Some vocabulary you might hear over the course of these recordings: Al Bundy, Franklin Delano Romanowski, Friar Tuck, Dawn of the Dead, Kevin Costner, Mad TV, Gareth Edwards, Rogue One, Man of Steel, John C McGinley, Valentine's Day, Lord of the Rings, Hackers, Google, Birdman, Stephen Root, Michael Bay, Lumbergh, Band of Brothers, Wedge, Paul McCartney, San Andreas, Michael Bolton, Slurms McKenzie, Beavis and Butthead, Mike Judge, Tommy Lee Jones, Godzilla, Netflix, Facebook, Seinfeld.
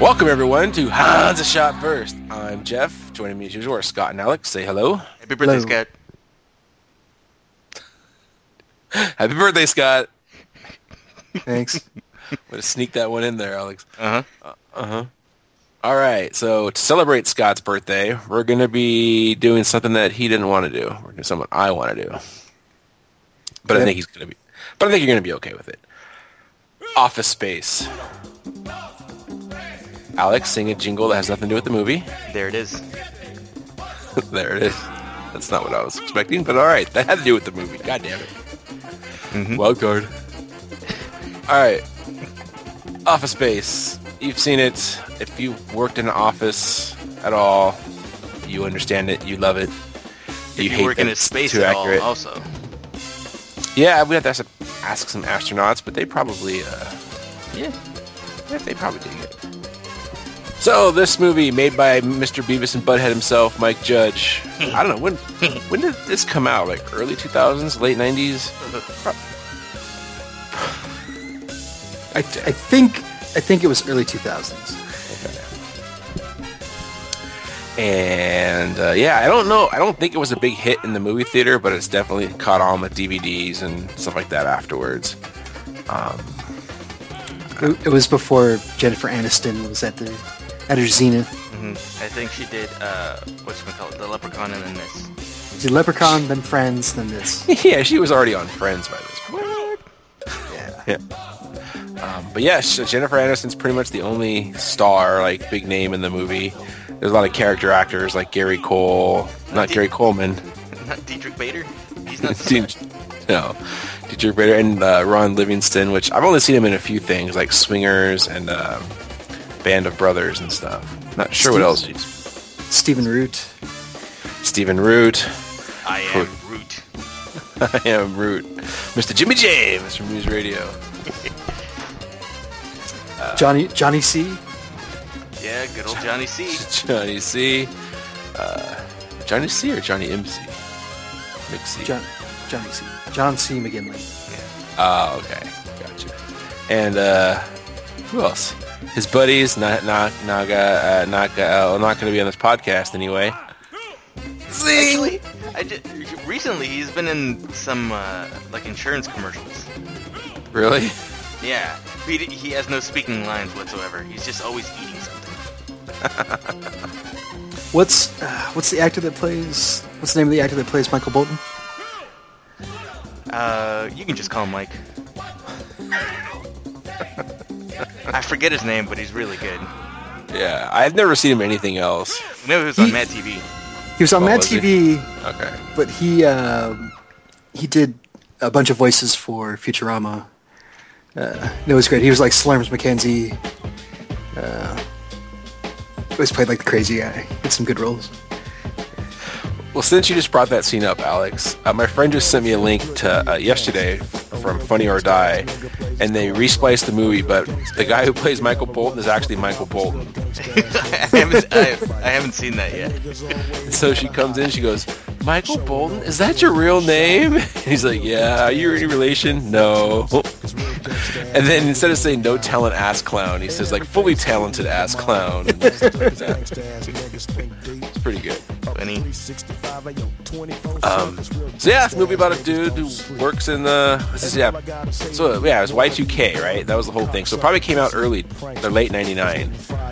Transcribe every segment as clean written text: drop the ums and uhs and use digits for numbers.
Welcome everyone to Hans Shot First. I'm Jeff. Joining me as usual are Scott and Alex. Say hello. Happy birthday, hello. Scott. Happy birthday, Scott. Thanks. I'm going to sneak that one in there, Alex. All right. So to celebrate Scott's birthday, we're going to be doing something that he didn't want to do. We're doing something I want to do. But yep. But I think you're going to be okay with it. Office Space. Alex, sing a jingle that has nothing to do with the movie. There it is. There it is. That's not what I was expecting, but all right. That had to do with the movie. God damn it. Mm-hmm. Wild card. All right. Office Space. You've seen it. If you worked in an office at all, you understand it. You love it. If you hate work in a space at all, also. Yeah, we have to ask some astronauts, but they probably, they probably dig it. So this movie, made by Mr. Beavis and Butthead himself, Mike Judge. I don't know when did this come out? Like early 2000s, late 90s? I think it was early 2000s. Okay. And I don't know. I don't think it was a big hit in the movie theater, but it's definitely caught on with DVDs and stuff like that afterwards. It was before Jennifer Aniston was at her zenith. Mm-hmm. I think she did, The Leprechaun and then this. She did Leprechaun, then Friends, then this. Yeah, she was already on Friends by this point. Yeah. So Jennifer Aniston's pretty much the only star, like, big name in the movie. There's a lot of character actors like Gary Cole. Gary Coleman. Not Diedrich Bader? He's not No. Diedrich Bader and Ron Livingston, which I've only seen him in a few things, like Swingers and Band of Brothers and stuff. Not sure what else he's... Stephen Root. I am Root. Mr. Jimmy James from News Radio. Johnny C. Yeah, good old Johnny C. Johnny C. Johnny C or Johnny MC? McC. John C McGinley. Yeah. Oh, okay. Gotcha. And who else? His buddies, not going to be on this podcast anyway. Zing! Recently, he's been in some insurance commercials. Really? Yeah. He has no speaking lines whatsoever. He's just always eating something. What's the name of the actor that plays Michael Bolton? You can just call him Mike. I forget his name, but he's really good. Yeah, I've never seen him anything else. No, he was on Mad TV. He was on Mad TV. Okay. But he did a bunch of voices for Futurama. It was great. He was like Slurms McKenzie. He always played like the crazy guy. Had some good roles. Well, since you just brought that scene up, Alex, my friend just sent me a link to yesterday from Funny or Die, and they respliced the movie, but the guy who plays Michael Bolton is actually Michael Bolton. I haven't seen that yet. So she comes in, she goes, "Michael Bolton, is that your real name?" And he's like, "Yeah, are you any relation?" "No." And then instead of saying "no talent ass clown," he says like "fully talented ass clown." And it's pretty good. Funny. It's a movie about a dude who works in the... it was Y2K, right? That was the whole thing. So it probably came out early, or late 99.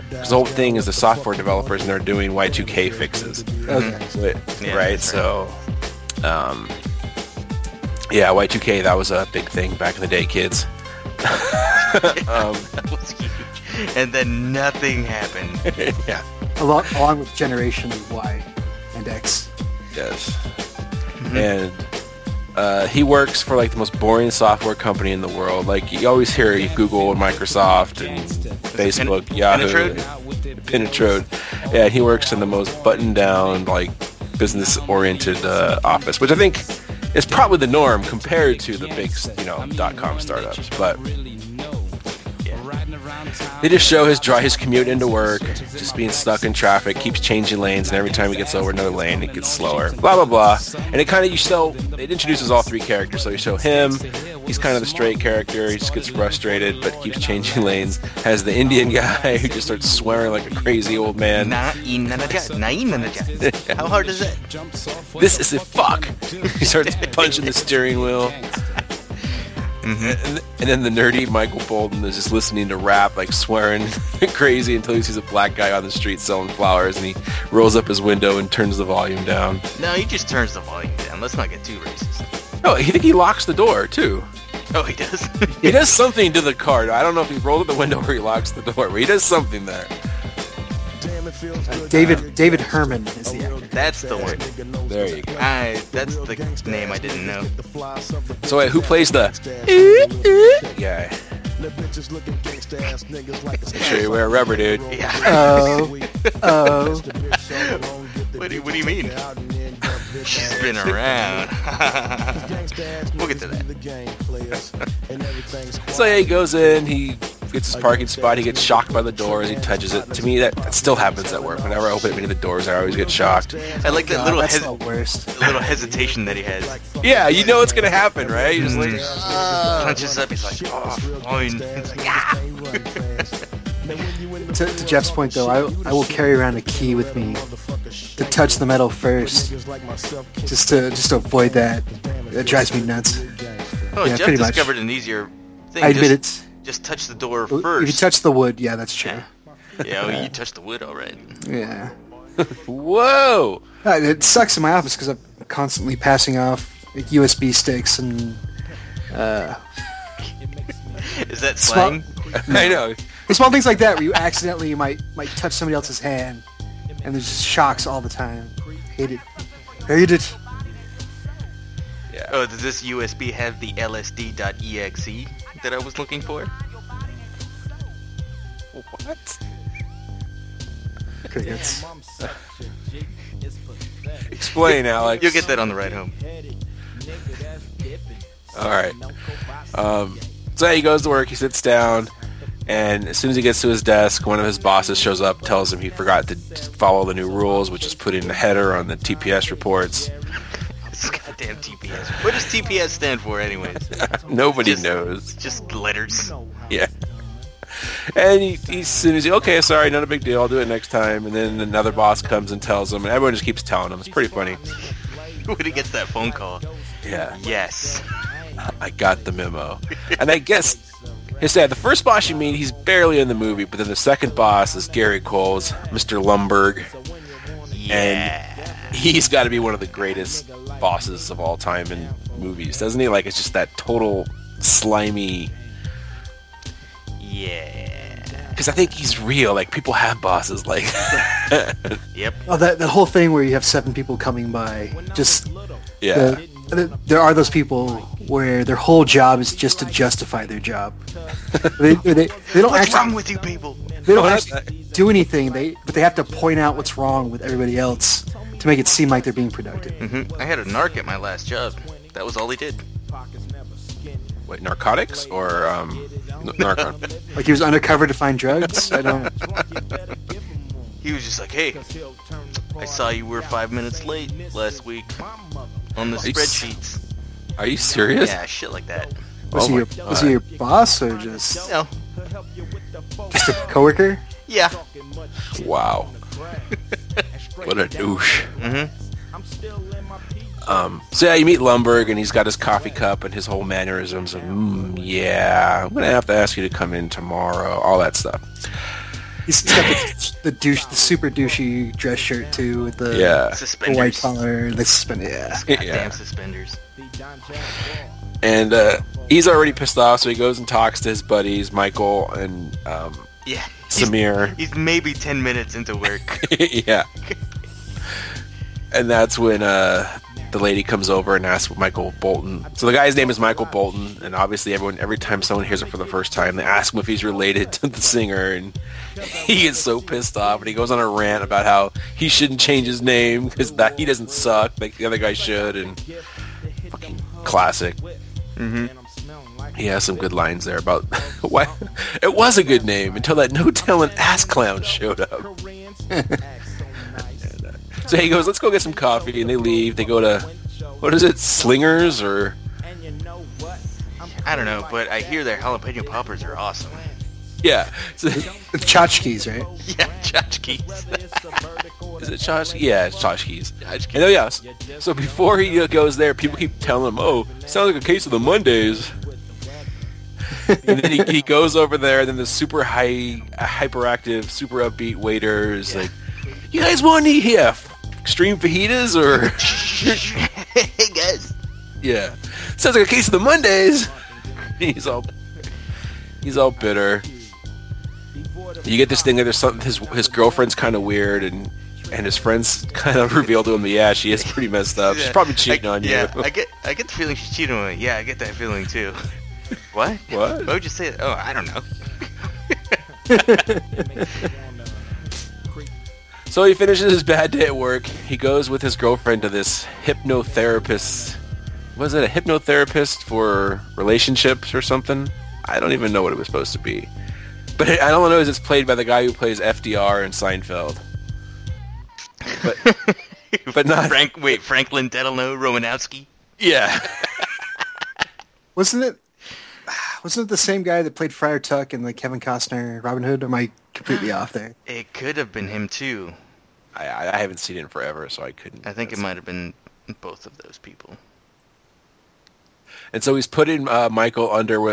Because the whole thing is the software developers and they're doing Y2K fixes. Okay. Right? So... Y2K, that was a big thing back in the day, kids. That was huge. And then nothing happened. Yeah. Along with Generation Y and X. Yes. Mm-hmm. And he works for like the most boring software company in the world. Like you always hear Google and Microsoft and Facebook, Yahoo, Penetrode. Yeah, he works in the most button-down like business-oriented office, which I think is probably the norm compared to the big, you know, dot-com startups. But yeah, they just show his commute into work, just being stuck in traffic, keeps changing lanes, and every time he gets over another lane, it gets slower. Blah blah blah. And it kind of it introduces all three characters. So you show him. He's kind of the straight character. He just gets frustrated, but keeps changing lanes. Has the Indian guy who just starts swearing like a crazy old man. How hard is it? This is a fuck. He starts punching the steering wheel. And then the nerdy Michael Bolton is just listening to rap, like swearing crazy until he sees a black guy on the street selling flowers, and he rolls up his window and turns the volume down. No, he just turns the volume down. Let's not get too racist. No, I think he locks the door, too. Oh, he does? He does something to the car. I don't know if he rolled up the window or he locks the door, but he does something there. David Herman is the actor. That's the one. There you go. That's the name I didn't know. So wait, who plays the guy? Make sure you wear a rubber, dude. Yeah. Oh. What do you mean? She's been around. We'll get to that. So yeah, he goes in, he gets his parking spot, he gets shocked by the door as he touches it. To me, that still happens at work. Whenever I open any of the doors, I always get shocked. I like that little hesitation that he has. Yeah, you know it's going to happen, right? He just punches up, he's like, oh, fine. To Jeff's point, though, I will carry around a key with me to touch the metal first, just to avoid that. It drives me nuts. Oh, yeah, Jeff discovered an easier thing. I admit it. Just touch the door first. If you touch the wood, yeah, that's true. Yeah, well, you touch the wood, all right. Yeah. Whoa! It sucks in my office because I'm constantly passing off like, USB sticks and... Is that slang? I know. Small things like that where you accidentally might touch somebody else's hand. And there's just shocks all the time. Hate it. Yeah. Oh, does this USB have the LSD.exe that I was looking for? What? Crickets. Explain, Alex. You'll get that on the ride home. Alright. So he goes to work, he sits down. And as soon as he gets to his desk, one of his bosses shows up, tells him he forgot to follow the new rules, which is putting a header on the TPS reports. This goddamn TPS. What does TPS stand for, anyways? Nobody knows. Just letters. Yeah. And as soon as okay, sorry, not a big deal, I'll do it next time. And then another boss comes and tells him, and everyone just keeps telling him. It's pretty funny. When he gets that phone call. Yeah. Yes. I got the memo. And I guess... The first boss you meet, he's barely in the movie, but then the second boss is Gary Cole's Mr. Lumbergh. Yeah. And he's got to be one of the greatest bosses of all time in movies, doesn't he? Like, it's just that total slimy... Yeah. Because I think he's real. Like, people have bosses like that. Yep. Oh, that whole thing where you have 7 people coming by. Just... Yeah. There are those people where their whole job is just to justify their job. They don't what's actually, wrong with you people? They don't actually do anything. They have to point out what's wrong with everybody else to make it seem like they're being productive. Mm-hmm. I had a narc at my last job. That was all he did. Wait, narcotics or narcon? Like he was undercover to find drugs? I don't. He was just like, hey, I saw you were 5 minutes late last week. On the spreadsheets. Are you serious? Yeah, shit like that. Was he your boss or just... No. Just a coworker? Yeah. Wow. What a douche. Mm-hmm. So yeah, you meet Lumbergh, and he's got his coffee cup and his whole mannerisms of, yeah, I'm going to have to ask you to come in tomorrow, all that stuff. He's got the super douchey dress shirt too, with the white collar, the suspenders. Yeah. Goddamn suspenders. And he's already pissed off, so he goes and talks to his buddies, Michael and Samir. He's maybe 10 minutes into work. Yeah. And that's when the lady comes over and asks Michael Bolton. So the guy's name is Michael Bolton, and obviously every time someone hears it for the first time, they ask him if he's related to the singer, and he gets so pissed off, and he goes on a rant about how he shouldn't change his name because he doesn't suck, like the other guy should, and fucking classic. Mm-hmm. He has some good lines there about why it was a good name until that no-talent ass clown showed up. So he goes, let's go get some coffee, and they leave. They go to, what is it, Slingers, or? I don't know, but I hear their jalapeno poppers are awesome. Yeah. So it's Tchotchkes, right? Yeah, Tchotchkes. Is it Tchotchkes? Yeah, it's Tchotchkes. And oh, yeah. So before he goes there, people keep telling him, oh, sounds like a case of the Mondays. And then he goes over there, and then the super hyperactive, super upbeat waiter is like, you guys want to eat here? Extreme fajitas or... Hey, guys. Yeah. Sounds like a case of the Mondays. He's all bitter. You get this thing that there's something... His girlfriend's kind of weird, and his friends kind of reveal to him that, yeah, she is pretty messed up. She's probably cheating on you. Yeah, I get the feeling she's cheating on me. Yeah, I get that feeling, too. What? Why would you say that? Oh, I don't know. So he finishes his bad day at work. He goes with his girlfriend to this hypnotherapist. Was it a hypnotherapist for relationships or something? I don't even know what it was supposed to be. But I don't know if it's played by the guy who plays FDR in Seinfeld. But not... Franklin Delano Romanowski? Yeah. Wasn't it the same guy that played Friar Tuck and like Kevin Costner, Robin Hood? Am I completely off there? It could have been him too. I haven't seen it in forever, so I couldn't. I think it might have been both of those people. And so he's putting Michael under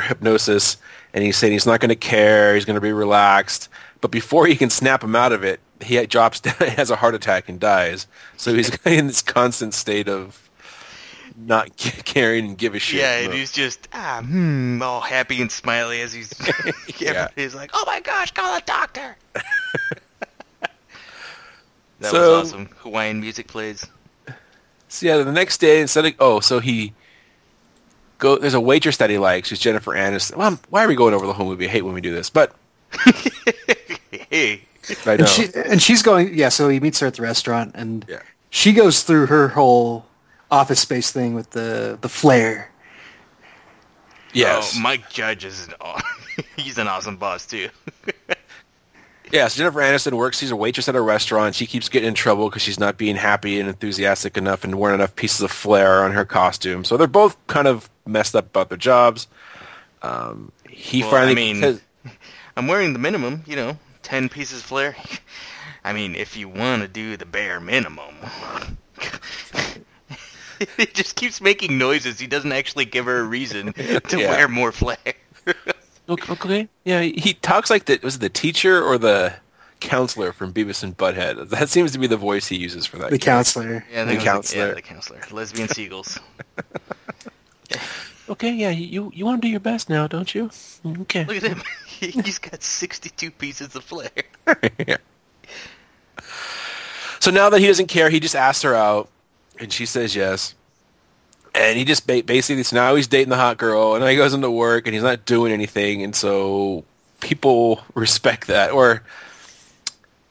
hypnosis, and he's saying he's not going to care, he's going to be relaxed. But before he can snap him out of it, he drops down, has a heart attack, and dies. So he's in this constant state of not caring and give a shit. Yeah, and he's just all happy and smiley as he's... yeah. He's like, oh my gosh, call a doctor! That was awesome. Hawaiian music plays. So yeah, the next day, instead of... Oh, so there's a waitress that he likes, who's Jennifer Aniston. Well, why are we going over the whole movie? I hate when we do this, but... Hey. I know. And she's going... Yeah, so he meets her at the restaurant, and she goes through her whole... Office Space thing with the flair. Yes. Oh, Mike Judge is he's an awesome boss too. So Jennifer Aniston works. She's a waitress at a restaurant. She keeps getting in trouble because she's not being happy and enthusiastic enough and wearing enough pieces of flair on her costume. So they're both kind of messed up about their jobs. I'm wearing the minimum, 10 pieces of flair. I mean, if you want to do the bare minimum. He just keeps making noises. He doesn't actually give her a reason to wear more flair. Okay. Yeah, he talks like the teacher or the counselor from Beavis and Butthead. That seems to be the voice he uses for that. The counselor. Yeah, the counselor. Lesbian seagulls. Okay, yeah, you want to do your best now, don't you? Okay. Look at him. He's got 62 pieces of flair. Yeah. So now that he doesn't care, he just asks her out. And she says yes. And he just basically, so now he's dating the hot girl, and then he goes into work, and he's not doing anything, and so people respect that. Or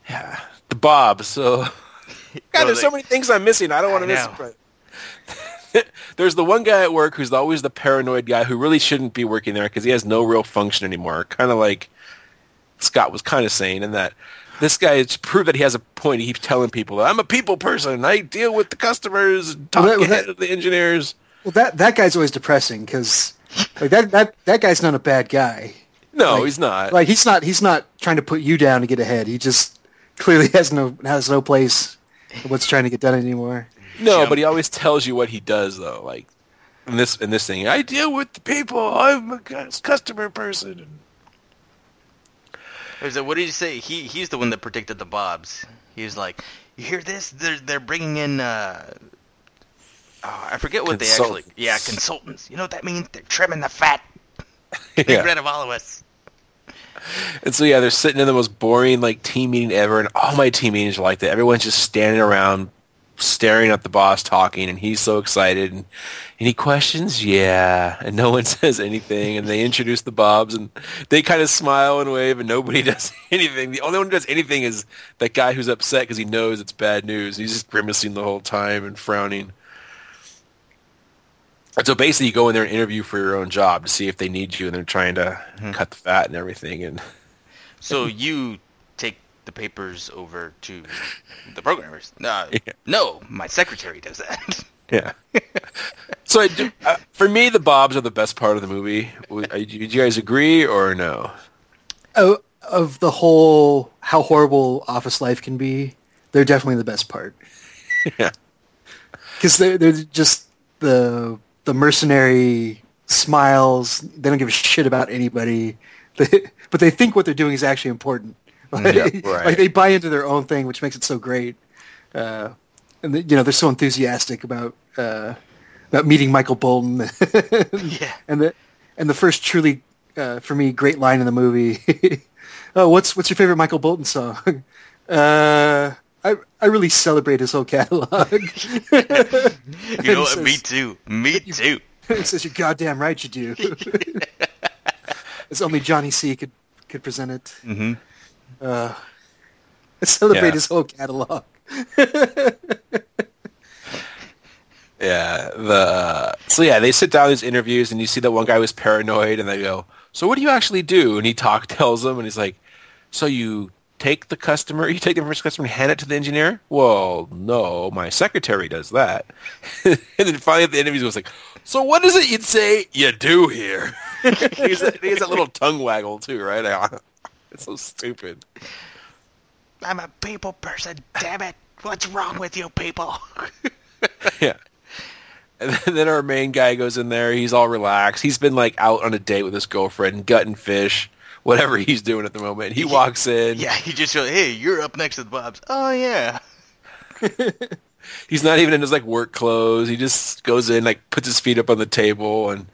the Bobs. So, God, there's so many things I'm missing. I don't want to miss it. But there's the one guy at work who's always the paranoid guy who really shouldn't be working there because he has no real function anymore. Kind of like Scott was kind of saying in that. This guy, to prove that he has a point, he keeps telling people, I'm a people person. I deal with the customers, talk to the engineers. Well, that guy's always depressing because like, that guy's not a bad guy. No, he's not. Like he's not trying to put you down to get ahead. He just clearly has no place in what's trying to get done anymore. No, but he always tells you what he does though. Like in this thing, I deal with the people. I'm a customer person. What did you say? He's the one that predicted the Bobs. He was like, you hear this? They're bringing in, I forget what they actually... Yeah, consultants. You know what that means? They're trimming the fat. They get rid of all of us. And so, yeah, they're sitting in the most boring, team meeting ever, and all my team meetings are like that. Everyone's just standing around staring at the boss talking, and he's so excited, and any questions? Yeah. And no one says anything, and they introduce the Bobs, and they kind of smile and wave, and nobody does anything. The only one who does anything is that guy who's upset because he knows it's bad news. He's just grimacing the whole time and frowning. And so basically you go in there and interview for your own job to see if they need you, and they're trying to cut the fat and everything. And so you take the papers over to the programmers. No, my secretary does that. Yeah. So for me, the Bobs are the best part of the movie. Do you guys agree or no? Oh, of the whole, how horrible office life can be, they're definitely the best part. Yeah. Because they're just the mercenary smiles. They don't give a shit about anybody. But they think what they're doing is actually important. Like, like they buy into their own thing, which makes it so great. And they're so enthusiastic about meeting Michael Bolton. And the first truly for me great line in the movie. Oh, what's your favorite Michael Bolton song? I really celebrate his whole catalog. Says, me too. He says, you're goddamn right you do. It's only Johnny C could present it. Mm-hmm. Celebrate his whole catalog. They sit down in these interviews, and you see that one guy was paranoid, and they go, so what do you actually do? And tells them, and he's like, so you take the information from the customer and hand it to the engineer? Well, no, my secretary does that. And then finally at the interview, he was like, so what is it you'd say you do here? He has that little tongue waggle too, right? It's so stupid. I'm a people person, damn it. What's wrong with you people? Yeah. And then our main guy goes in there. He's all relaxed. He's been out on a date with his girlfriend, gutting fish. Whatever he's doing at the moment. He walks in. Yeah, he just goes, hey, you're up next to the Bobs. Oh, yeah. He's not even in his, work clothes. He just goes in, puts his feet up on the table and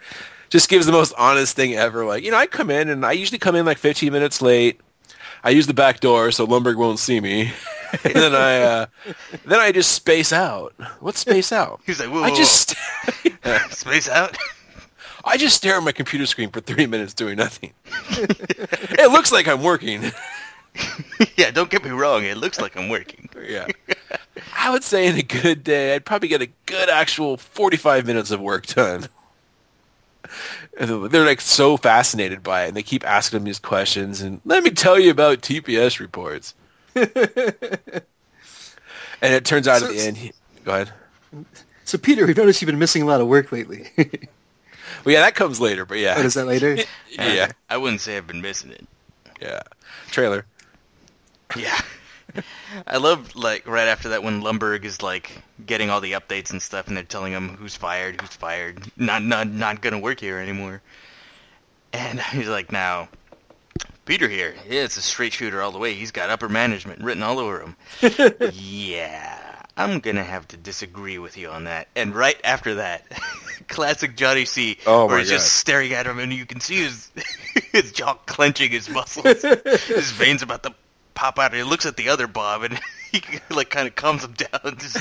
just gives the most honest thing ever. I come in, and I usually come in, 15 minutes late. I use the back door so Lumbergh won't see me. And then I just space out. What's space out? He's like, whoa, space out? I just stare at my computer screen for 3 minutes doing nothing. It looks like I'm working. Yeah, don't get me wrong. It looks like I'm working. Yeah. I would say in a good day, I'd probably get a good actual 45 minutes of work done. And they're so fascinated by it, and they keep asking him these questions. And let me tell you about TPS reports. And it turns out at the end, go ahead. So Peter, we've noticed you've been missing a lot of work lately. Well, yeah, that comes later, but yeah. What is that later? Yeah. I wouldn't say I've been missing it. Yeah. Trailer. Yeah. I love, right after that when Lumbergh is, getting all the updates and stuff, and they're telling him who's fired, not gonna work here anymore. And he's like, now, Peter here, it's a straight shooter all the way. He's got upper management written all over him. Yeah, I'm gonna have to disagree with you on that. And right after that... Classic Johnny C, where he's just staring at him, and you can see his jaw clenching, his muscles, his veins about to pop out. And he looks at the other Bob, and he kind of calms him down, just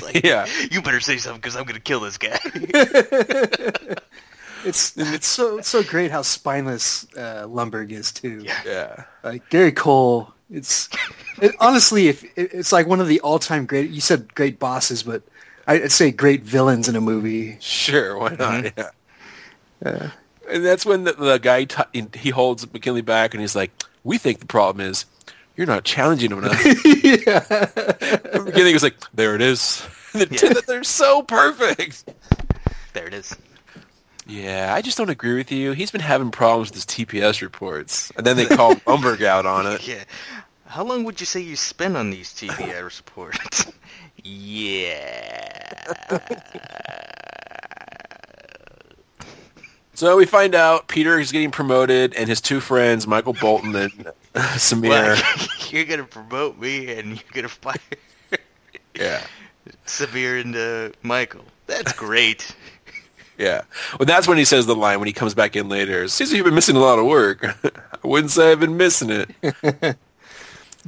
you better say something because I'm gonna kill this guy. it's so great how spineless Lumbergh is too. Yeah, Gary Cole. Honestly, if it's one of the all-time great. You said great bosses, but. I'd say great villains in a movie. Sure, why not? Mm-hmm. Yeah. And that's when the guy he holds McGinley back, and he's like, "We think the problem is you're not challenging him enough." McGinley was like, "There it is." They're so perfect. There it is. Yeah, I just don't agree with you. He's been having problems with his TPS reports, and then they call Lumbergh out on it. Yeah. How long would you say you spend on these TPS reports? So we find out Peter is getting promoted, and his two friends, Michael Bolton and Samir. Well, you're going to promote me, and you're going to fire Samir and Michael. That's great. Yeah. Well, that's when he says the line when he comes back in later. Seems like you've been missing a lot of work. I wouldn't say I've been missing it.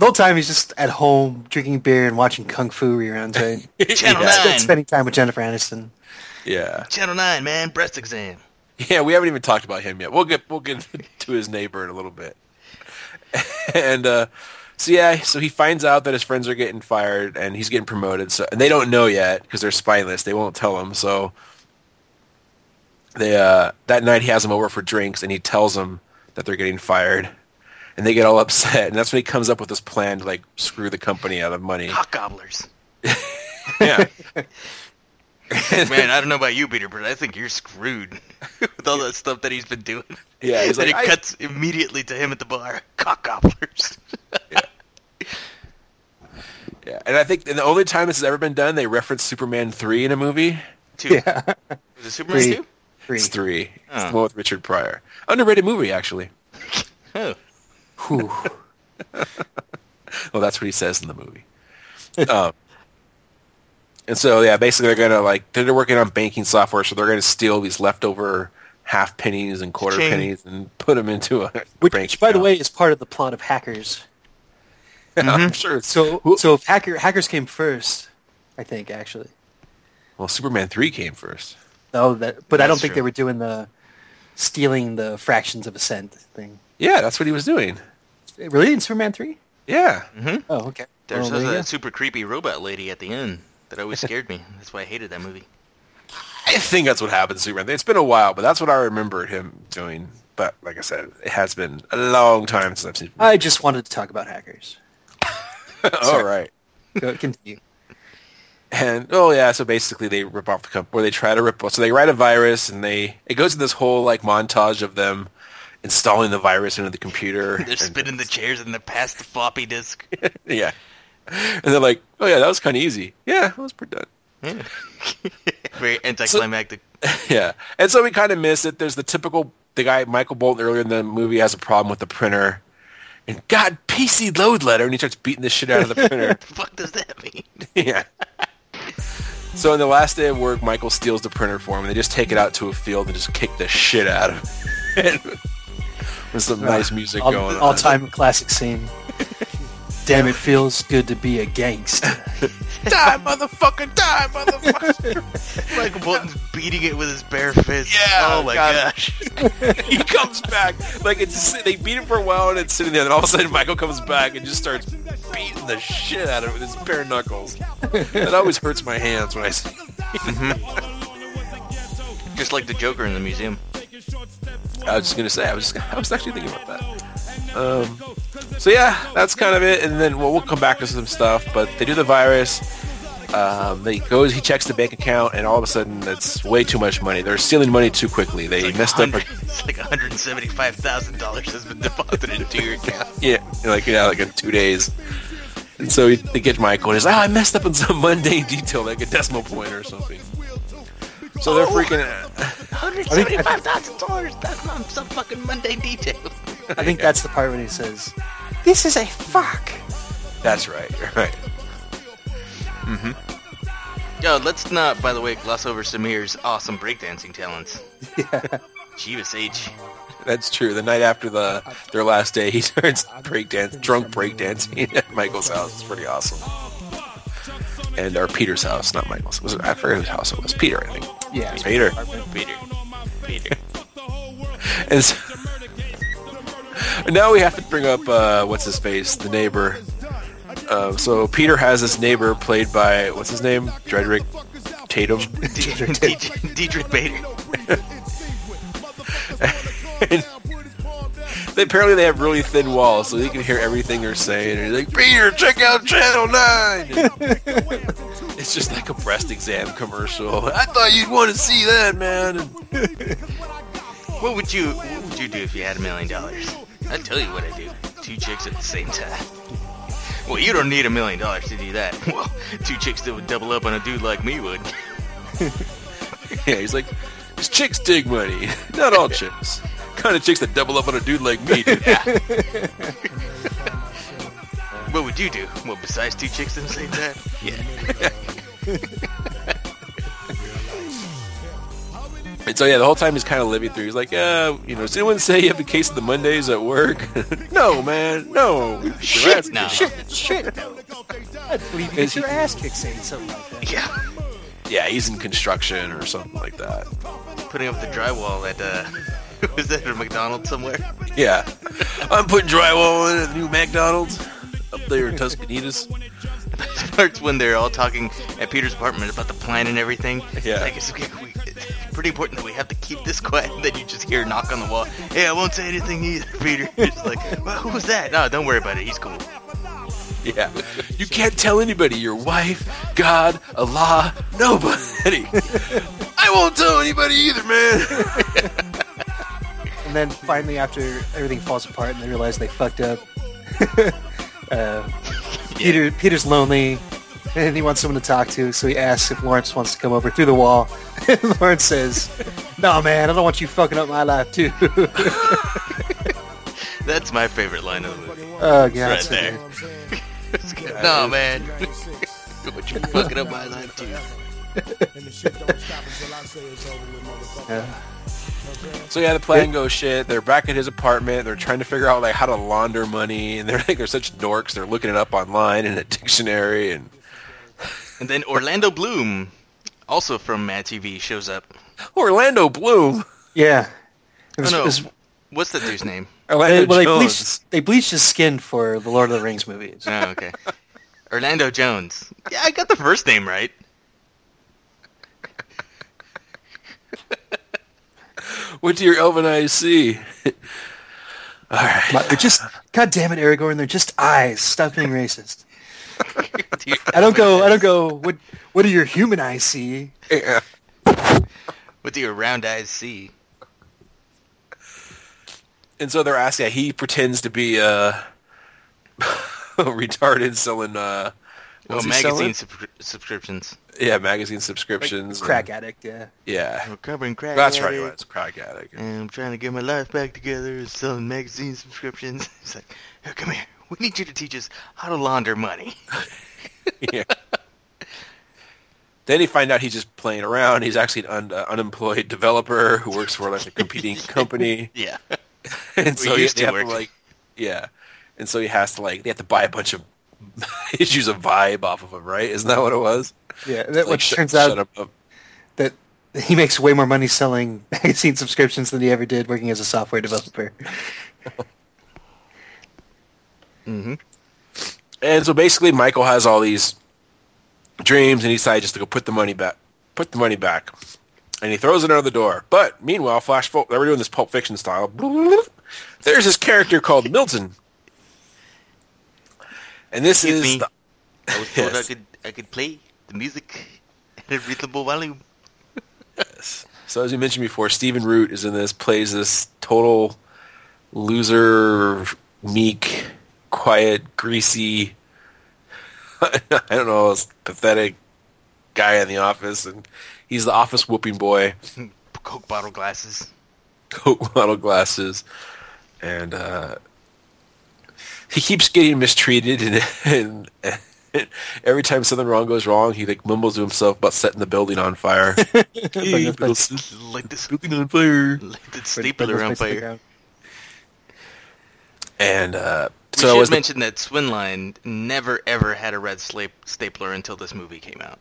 The whole time he's just at home drinking beer and watching Kung Fu reruns, right? Channel 9. Spending time with Jennifer Aniston. Yeah. Channel 9, man. Breast exam. Yeah, we haven't even talked about him yet. We'll get to his neighbor in a little bit. And so he finds out that his friends are getting fired and he's getting promoted. So, and they don't know yet because they're spineless. They won't tell him. So they that night he has them over for drinks and he tells them that they're getting fired. And they get all upset, and that's when he comes up with this plan to, like, screw the company out of money. Hot gobblers. Yeah. Man, I don't know about you, Peter, but I think you're screwed with all that stuff that he's been doing. Yeah, he's like, cuts immediately to him at the bar. Cock gobblers. Yeah, and I think the only time this has ever been done, they reference Superman 3 in a movie. 2. Yeah. Was it Superman 2? 3. It's 3. Oh. It's the one with Richard Pryor. Underrated movie, actually. Oh. Whew. Well, that's what he says in the movie. And so, yeah, basically they're going to, like, they're working on banking software, so they're going to steal these leftover half pennies and quarter pennies and put them into a bank account. By the way, is part of the plot of Hackers. Mm-hmm. I'm sure it's... So if Hackers came first, I think, actually. Well, Superman 3 came first. Oh, but I don't think they were doing the stealing the fractions of a cent thing. Yeah, that's what he was doing. Really? In Superman 3? Yeah. Mm-hmm. Oh, okay. There's a super creepy robot lady at the end that always scared me. That's why I hated that movie. I think that's what happened to Superman. It's been a while, but that's what I remember him doing. But like I said, it has been a long time since I've seen Superman. I just wanted to talk about Hackers. All right. Go continue. And, so basically they rip off the company, or they try to rip off. So they write a virus, and it goes to this whole, like, montage of them installing the virus into the computer. They're spinning the chairs and they're past the floppy disk. Yeah. And they're like, oh, yeah, that was kind of easy. Yeah, that was pretty done. Yeah. Very anticlimactic. Yeah. And so we kind of miss it. There's the guy, Michael Bolton, earlier in the movie has a problem with the printer. And, God, PC load letter. And he starts beating the shit out of the printer. What the fuck does that mean? Yeah. So on the last day of work, Michael steals the printer for him. And they just take it out to a field and just kick the shit out of it. With some nice music going on. All-time classic scene. Damn, it feels good to be a gangster. Die, motherfucker! Die, motherfucker! Michael Bolton's beating it with his bare fist. Yeah, oh my gosh. He comes back. Like, they beat him for a while, and it's sitting there, and all of a sudden Michael comes back and just starts beating the shit out of it with his bare knuckles. That always hurts my hands when I see it. Just like the Joker in the museum. I was just going to say, I was actually thinking about that. That's kind of it. And then we'll come back to some stuff. But they do the virus. He checks the bank account, and all of a sudden, it's way too much money. They're stealing money too quickly. They messed up. It's like $175,000 has been deposited into your account. Like in 2 days. And so they get Michael, and he's like, I messed up on some mundane detail, like a decimal point or something. So they're freaking out. $175,000. That's not some fucking mundane detail. I think that's the part when he says, "This is a fuck." That's right. Right. Mm-hmm. Yo, let's not, by the way, gloss over Samir's awesome breakdancing talents. Yeah. Jeebus H. That's true. The night after their last day, he starts drunk breakdancing at Michael's house. It's pretty awesome. And our Peter's house, not Michael's. I forget whose house it was. Peter, I think. Yeah, it's Peter. And so, now we have to bring up what's his face, the neighbor. So Peter has this neighbor played by what's his name, Diedrich Bader. And apparently they have really thin walls, so you can hear everything they're saying. And he's like, Peter, check out Channel 9! It's just like a breast exam commercial. I thought you'd want to see that, man. What would you do if you had $1 million? I tell you what I do. 2 chicks at the same time. Well, you don't need $1 million to do that. Well, 2 chicks that would double up on a dude like me would. Yeah, he's like, these chicks dig money. Not all chicks. Kind of chicks that double up on a dude like me. What would you do? Well, besides 2 chicks in the same time? Yeah. And so, yeah, the whole time he's kind of living through. He's like, you know, does anyone say you have a case of the Mondays at work? No, man, no. Shit. I believe you get your ass kicked saying something like that. Yeah, he's in construction or something like that. Putting up the drywall at, was that at a McDonald's somewhere? Yeah. I'm putting drywall in at the new McDonald's up there in Tuscanitas. Starts when they're all talking at Peter's apartment about the plan and everything. Yeah. Like, it's pretty important that we have to keep this quiet. Then you just hear a knock on the wall. Hey, I won't say anything either, Peter. It's like, well, who was that? No, don't worry about it. He's cool. Yeah. You can't tell anybody. Your wife, God, Allah, nobody. I won't tell anybody either, man. And then finally, after everything falls apart and they realize they fucked up, Peter's lonely, and he wants someone to talk to, so he asks if Lawrence wants to come over through the wall. And Lawrence says, "No, man, I don't want you fucking up my life, too." That's my favorite line of the movie. Oh, God. Right there. Good. No, man. I don't want you fucking up my life, too. So yeah, the plan goes shit. They're back at his apartment. They're trying to figure out like how to launder money, and they're such dorks. They're looking it up online in a dictionary, and then Orlando Bloom, also from Mad TV, shows up. Orlando Bloom. Yeah. What's that dude's name? Orlando Jones. They bleached his skin for the Lord of the Rings movies. Oh, okay. Orlando Jones. Yeah, I got the first name right. What do your elven eyes see? All right. They're just, God damn it, Aragorn, they're just eyes. Stop being racist. I don't go, what do your human eyes see? Yeah. What do your round eyes see? And so they're asking, he pretends to be retarded selling, magazine subscriptions. Yeah, magazine subscriptions. Like crack addict, yeah. Yeah. We're covering crack addict. That's right, it's crack addict. And I'm trying to get my life back together and selling magazine subscriptions. He's like, hey, come here. We need you to teach us how to launder money. Yeah. Then you find out he's just playing around. He's actually an unemployed developer who works for like a competing company. Yeah. And so he used to work. And so he has to they have to buy a bunch of issues of Vibe off of him, right? Isn't that what it was? Yeah, which turns out that he makes way more money selling magazine subscriptions than he ever did working as a software developer. Mm-hmm. And so basically, Michael has all these dreams, and he decides just to go put the money back, and he throws it out the door. But meanwhile, they were doing this Pulp Fiction style. There's this character called Milton. And this is me. I was told I could play the music at a reasonable volume. Yes. So as you mentioned before, Stephen Root is in this, plays this total loser, meek, quiet, greasy, I don't know, pathetic guy in the office, and he's the office whooping boy. Coke bottle glasses. And he keeps getting mistreated, and every time something wrong goes wrong, he mumbles to himself about setting the building on fire. Hey, like this building on fire, like the stapler on fire. And so I should mention that Swinline never ever had a red stapler until this movie came out.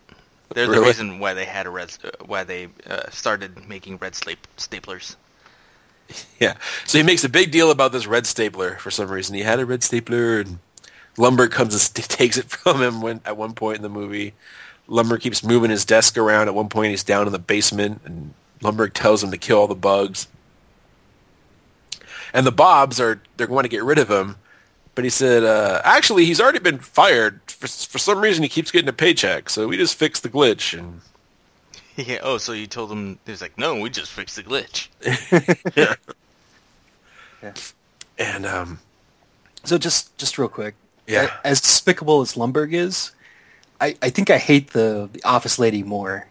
There's the reason why they had a red, why they started making red staplers. Yeah, so he makes a big deal about this red stapler for some reason. He had a red stapler, and Lumbergh comes and takes it from him at one point in the movie. Lumbergh keeps moving his desk around. At one point, he's down in the basement, and Lumbergh tells him to kill all the bugs. And the Bobs they're going to get rid of him, but he said, actually, he's already been fired. For some reason, he keeps getting a paycheck, so we just fixed the glitch, and... Yeah, so you told him, he was like, no, we just fixed the glitch. Yeah. And, so just real quick. Yeah. As despicable as Lumbergh is, I think I hate the office lady more.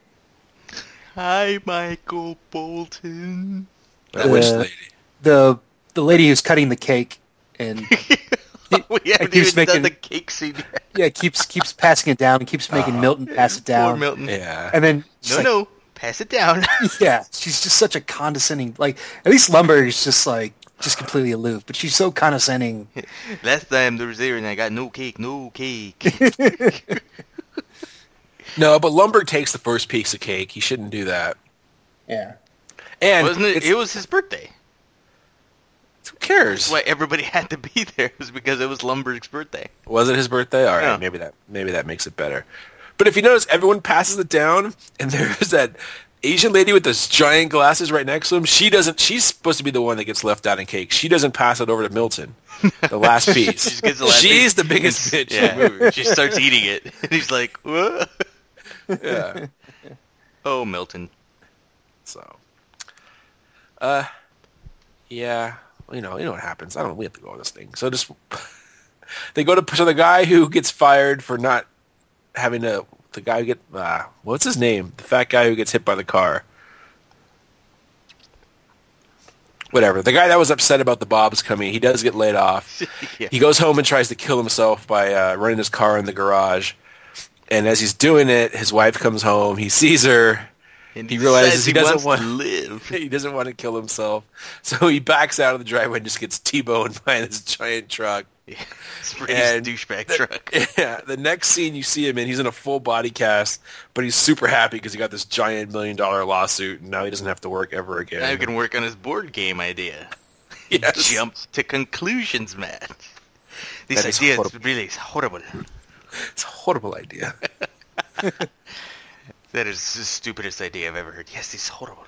Hi, Michael Bolton. Which lady? The lady who's cutting the cake. And we haven't even done the cake scene yet. Yeah, keeps passing it down and keeps making Milton pass it down. Poor Milton. Yeah. And then no, pass it down. Yeah, she's just such a condescending, like, at least Lumbergh is just like, just completely aloof, but she's so condescending. Last time there was there and I got no cake. No, but Lumbergh takes the first piece of cake. He shouldn't do that. Yeah. And wasn't it? It was his birthday. Who cares? That's why everybody had to be there, was because it was Lumbergh's birthday. Was it his birthday? All right, yeah. Maybe that makes it better. But if you notice, everyone passes it down, and there's that Asian lady with those giant glasses right next to him. She doesn't. She's supposed to be the one that gets left out in cake. She doesn't pass it over to Milton. The last piece. She just gets the last piece. The biggest bitch. Yeah. In the movie. She starts eating it, and he's like, "What?" Yeah. Oh, Milton. So. Yeah, you know what happens. I don't. We have to go on this thing. So just they go to the guy who gets fired for not having to. The guy who get what's his name? The fat guy who gets hit by the car. Whatever. The guy that was upset about the Bobs coming, he does get laid off. Yeah. He goes home and tries to kill himself by running his car in the garage. And as he's doing it, his wife comes home. He sees her. And he realizes he doesn't want to live. He doesn't want to kill himself. So he backs out of the driveway and just gets T-boned by this giant truck. Yeah, it's douchebag truck. Yeah, the next scene you see him in, he's in a full body cast, but he's super happy because he got this giant $1 million lawsuit, and now he doesn't have to work ever again. Now he can work on his board game idea. Yes. He jumps to conclusions, man. This idea is horrible. It's a horrible idea. That is the stupidest idea I've ever heard. Yes, it's horrible.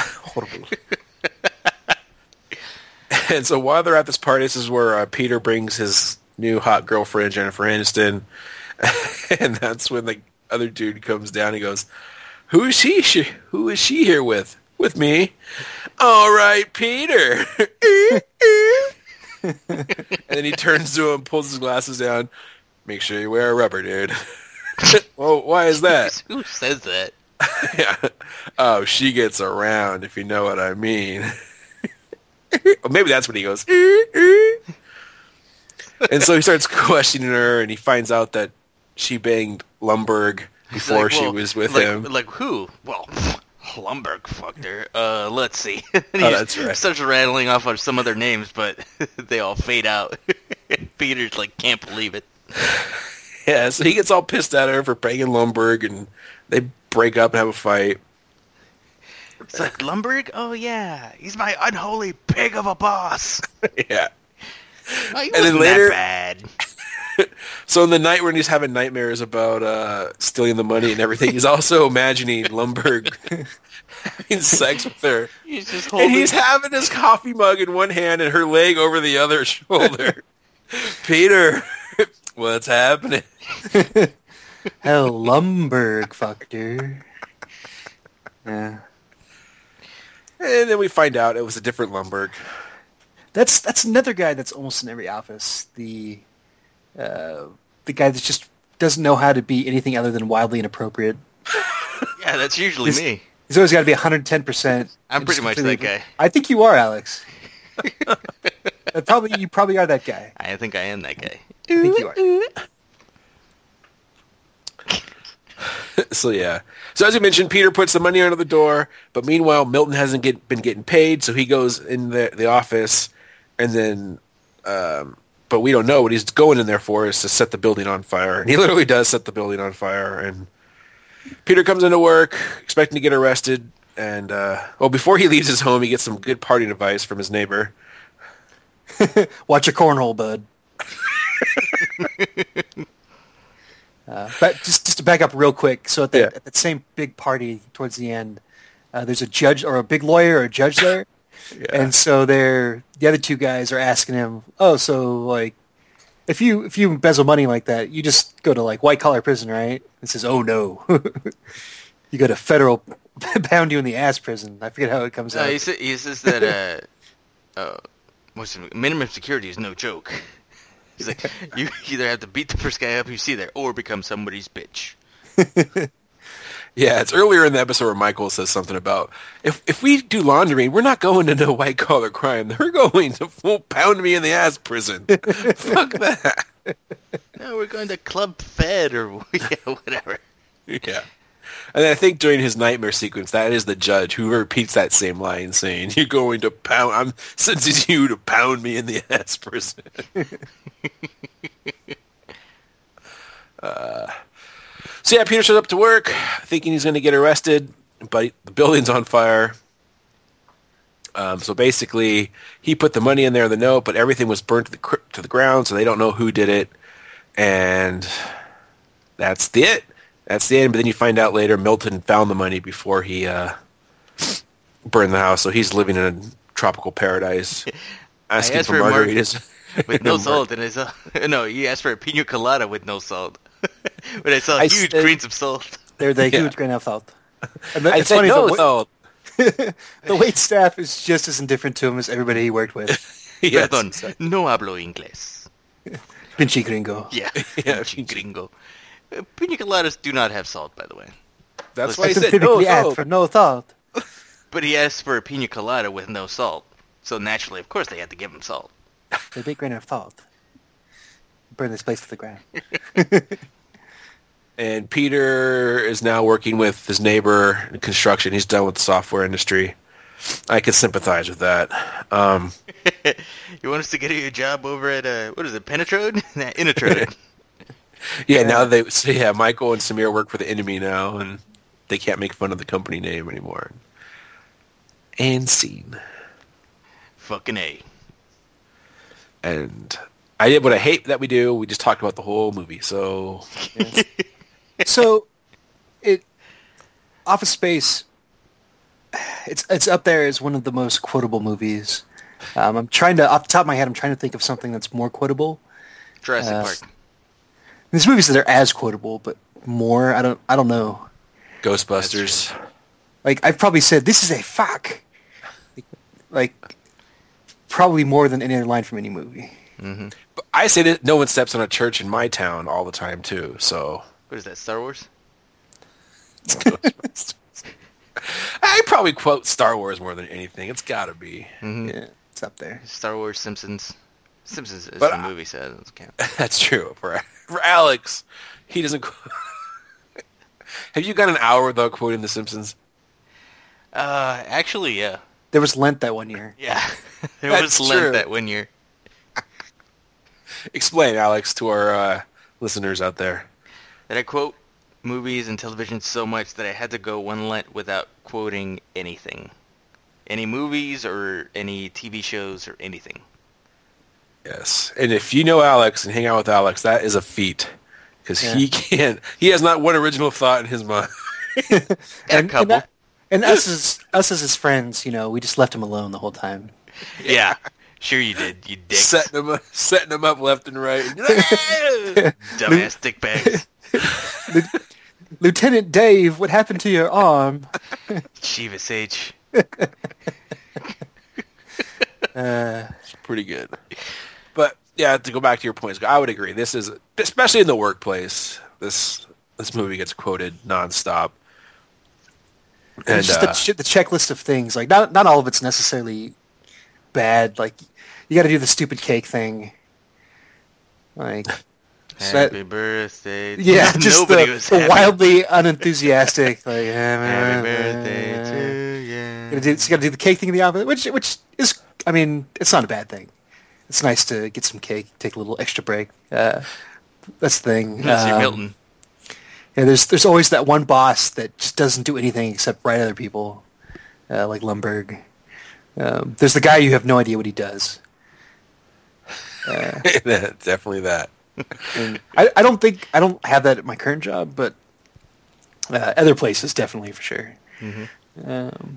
Horrible. And so while they're at this party, this is where Peter brings his new hot girlfriend, Jennifer Aniston. And that's when the other dude comes down and goes, "Who is she? Who is she here with? With me? All right, Peter." And then he turns to him, pulls his glasses down. "Make sure you wear a rubber, dude." Well, why is that? Who says that? Yeah. "Oh, she gets around, if you know what I mean." Or maybe that's when he goes. And so he starts questioning her, and he finds out that she banged Lumbergh before she was with him. Like who? Well, Lumbergh fucked her. Let's see. That's right. Starts rattling off of some other names, but they all fade out. Peter's like, can't believe it. Yeah, so he gets all pissed at her for banging Lumbergh, and they break up and have a fight. It's like, "Lumbergh? Oh, yeah. He's my unholy pig of a boss." Yeah. Oh, he wasn't that bad. So in the night when he's having nightmares about stealing the money and everything, he's also imagining Lumbergh having sex with her. He's just holding... And he's having his coffee mug in one hand and her leg over the other shoulder. "Peter... what's happening?" "Hell, Lumbergh fucked her." Yeah. And then we find out it was a different Lumbergh. That's another guy that's almost in every office. The guy that just doesn't know how to be anything other than wildly inappropriate. Yeah, that's usually me. He's always got to be 110%. I'm pretty much that guy. I think you are, Alex. You probably are that guy. I think I am that guy. I think you are. So yeah. So as you mentioned, Peter puts the money under the door, but meanwhile Milton hasn't been getting paid, so he goes in the office, and then, but we don't know what he's going in there for is to set the building on fire, and he literally does set the building on fire. And Peter comes into work expecting to get arrested, and before he leaves his home, he gets some good party advice from his neighbor. "Watch your cornhole, bud." But just to back up real quick, so at that same big party towards the end, there's a judge or a big lawyer or a judge there, yeah. And so the other two guys are asking him, "Oh, so like, if you embezzle money like that, you just go to like white collar prison, right?" And says, "Oh no, you go to federal pound you in the ass prison." I forget how it comes out. He says that minimum security is no joke. He's like, "You either have to beat the first guy up you see there, or become somebody's bitch." Yeah, it's earlier in the episode where Michael says something about, if we do laundering, we're not going to no white-collar crime. They're going to full pound-me-in-the-ass prison. Fuck that. No, we're going to Club Fed or whatever. Yeah. And I think during his nightmare sequence, that is the judge who repeats that same line saying, "You're going to pound, I'm sentencing you to pound me in the ass, person." So yeah, Peter shows up to work thinking he's going to get arrested, but the building's on fire. So basically, he put the money in there, the note, but everything was burnt to the ground, so they don't know who did it. And that's it. That's the end. But then you find out later Milton found the money before he burned the house, so he's living in a tropical paradise. Asking for margaritas with no salt, and I saw no. He asked for a pina colada with no salt, but I saw huge grains of salt. They're the huge grain of salt. I said no salt. The wait staff is just as indifferent to him as everybody he worked with. Yes. Perdón, no hablo inglés. Pinche gringo. Yeah, pinche gringo. Pina coladas do not have salt, by the way. That's why he said no salt. For no salt. But he asked for a pina colada with no salt. So naturally, of course, they had to give him salt. A big grain of salt. Burn this place to the ground. And Peter is now working with his neighbor in construction. He's done with the software industry. I can sympathize with that. You want us to get you a job over at, what is it, Penetrode? Nah, Penetrode. Yeah, now they say, Michael and Samir work for the enemy now, and they can't make fun of the company name anymore. And scene. Fucking A. And I did what I hate that we do. We just talked about the whole movie, so... Yeah. So, Office Space, it's up there as one of the most quotable movies. I'm trying to, off the top of my head, I'm trying to think of something that's more quotable. Jurassic Park. There's movies that are as quotable, but more. I don't know. Ghostbusters. Like I've probably said, this is a fuck. Like probably more than any other line from any movie. Mm-hmm. But I say that no one steps on a church in my town all the time too. So. What is that, Star Wars? I probably quote Star Wars more than anything. It's got to be. Mm-hmm. Yeah, it's up there. Star Wars, Simpsons. Simpsons is a movie, so it doesn't count. That's true. For Alex, he doesn't quote. Have you got an hour without quoting The Simpsons? Actually, yeah. There was Lent that one year. Yeah. There was Lent that one year. Explain, Alex, to our listeners out there. That I quote movies and television so much that I had to go one Lent without quoting anything. Any movies or any TV shows or anything. Yes. And if you know Alex and hang out with Alex, that is a feat. Because he has not one original thought in his mind. And a couple. And us as his friends, you know, we just left him alone the whole time. Yeah. Sure you did, you dicks. Setting them up left and right. Dumbass dickbags. Lieutenant Dave, what happened to your arm? Chivas H. It's pretty good. But yeah, to go back to your points, I would agree. This is, especially in the workplace, this movie gets quoted nonstop. And it's just the checklist of things. Like not all of it's necessarily bad. Like you got to do the stupid cake thing. Like. Happy birthday! Yeah, just the wildly unenthusiastic. Like happy birthday to you. You got to do the cake thing in the oven, which is, I mean, it's not a bad thing. It's nice to get some cake, take a little extra break. That's the thing. That's your Milton. Yeah, there's always that one boss that just doesn't do anything except write other people, like Lumbergh. There's the guy you have no idea what he does. Definitely that. And I don't have that at my current job, but other places definitely for sure. Mm-hmm.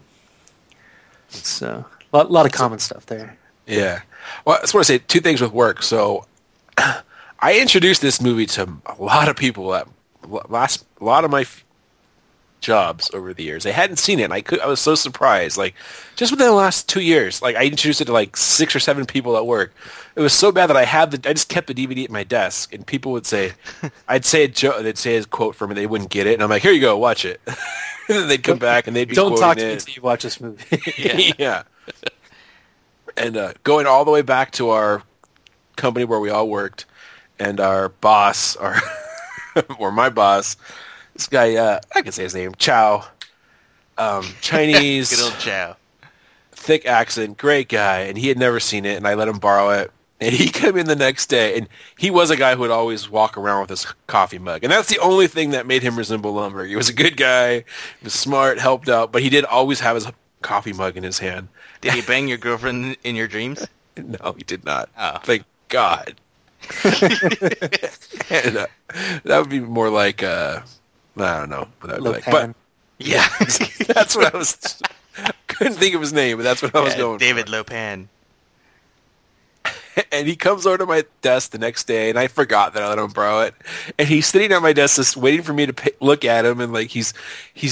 So a lot of common stuff there. Yeah, well, I just want to say two things with work. So I introduced this movie to a lot of people at a lot of my jobs over the years. They hadn't seen it. And I was so surprised. Like just within the last 2 years, like I introduced it to like 6 or 7 people at work. It was so bad that I just kept the DVD at my desk, and people would say, I'd say a joke, they'd say his quote from it, they wouldn't get it, and I'm like, here you go, watch it. And then they'd come back and they'd be quoting it. Don't talk to me until you watch this movie. Yeah. And going all the way back to our company where we all worked, and our boss, or my boss. This guy, I can say his name, Chow. Chinese. Good old Chow. Thick accent, great guy, and he had never seen it, and I let him borrow it. And he came in the next day, and he was a guy who would always walk around with his coffee mug. And that's the only thing that made him resemble Lumbergh. He was a good guy, he was smart, helped out, but he did always have his coffee mug in his hand. Did he bang your girlfriend in your dreams? No, he did not. Oh. Thank God. And, that would be more like, I don't know. What that would be like. But, yeah, that's what I was... couldn't think of his name, but that's what I was going David for. Lopan. And he comes over to my desk the next day, and I forgot that I let him borrow it. And he's sitting at my desk just waiting for me to look at him, and like he's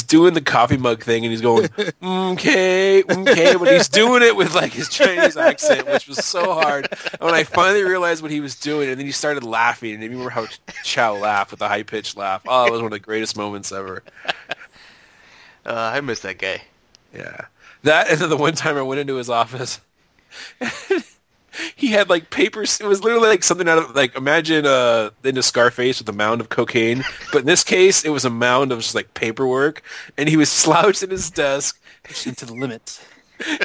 doing the coffee mug thing, and he's going, okay, but he's doing it with like his Chinese accent, which was so hard. And when I finally realized what he was doing, and then he started laughing, and I remember how Chow laughed with a high-pitched laugh. Oh, it was one of the greatest moments ever. I miss that guy. Yeah. That and then the one time I went into his office, he had like papers. It was literally like something out of like imagine into Scarface with a mound of cocaine. But in this case, it was a mound of just like paperwork, and he was slouched at his desk, pushing to the limit.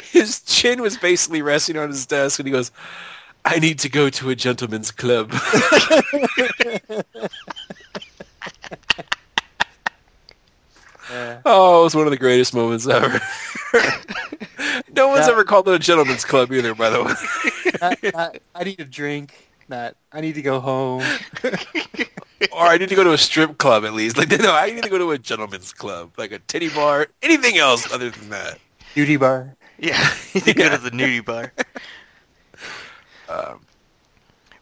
His chin was basically resting on his desk, and he goes, "I need to go to a gentleman's club." Oh, it was one of the greatest moments ever. No one's ever called it a gentleman's club either, by the way. Not, I need a drink. Not, I need to go home. Or I need to go to a strip club at least. Like, no, I need to go to a gentleman's club, like a titty bar. Anything else other than that? Nudie bar. Yeah, you go to the nudie bar.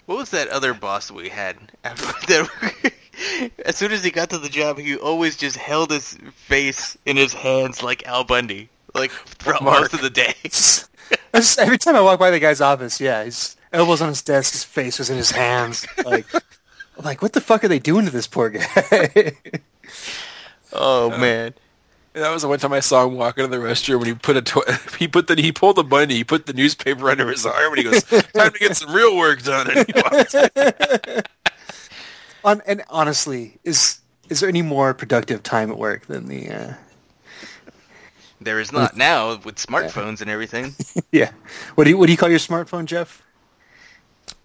What was that other boss that we had after that? As soon as he got to the job, he always just held his face in his hands like Al Bundy, like throughout most of the day. Every time I walk by the guy's office, yeah, his elbows on his desk, his face was in his hands. Like, I'm like, what the fuck are they doing to this poor guy? Oh man, that was the one time I saw him walk into the restroom when he put he pulled the Bundy, he put the newspaper under his arm, and he goes, "Time to get some real work done." And he walked in. And honestly, is there any more productive time at work than the... There is not now with smartphones and everything. Yeah. What do you call your smartphone, Jeff?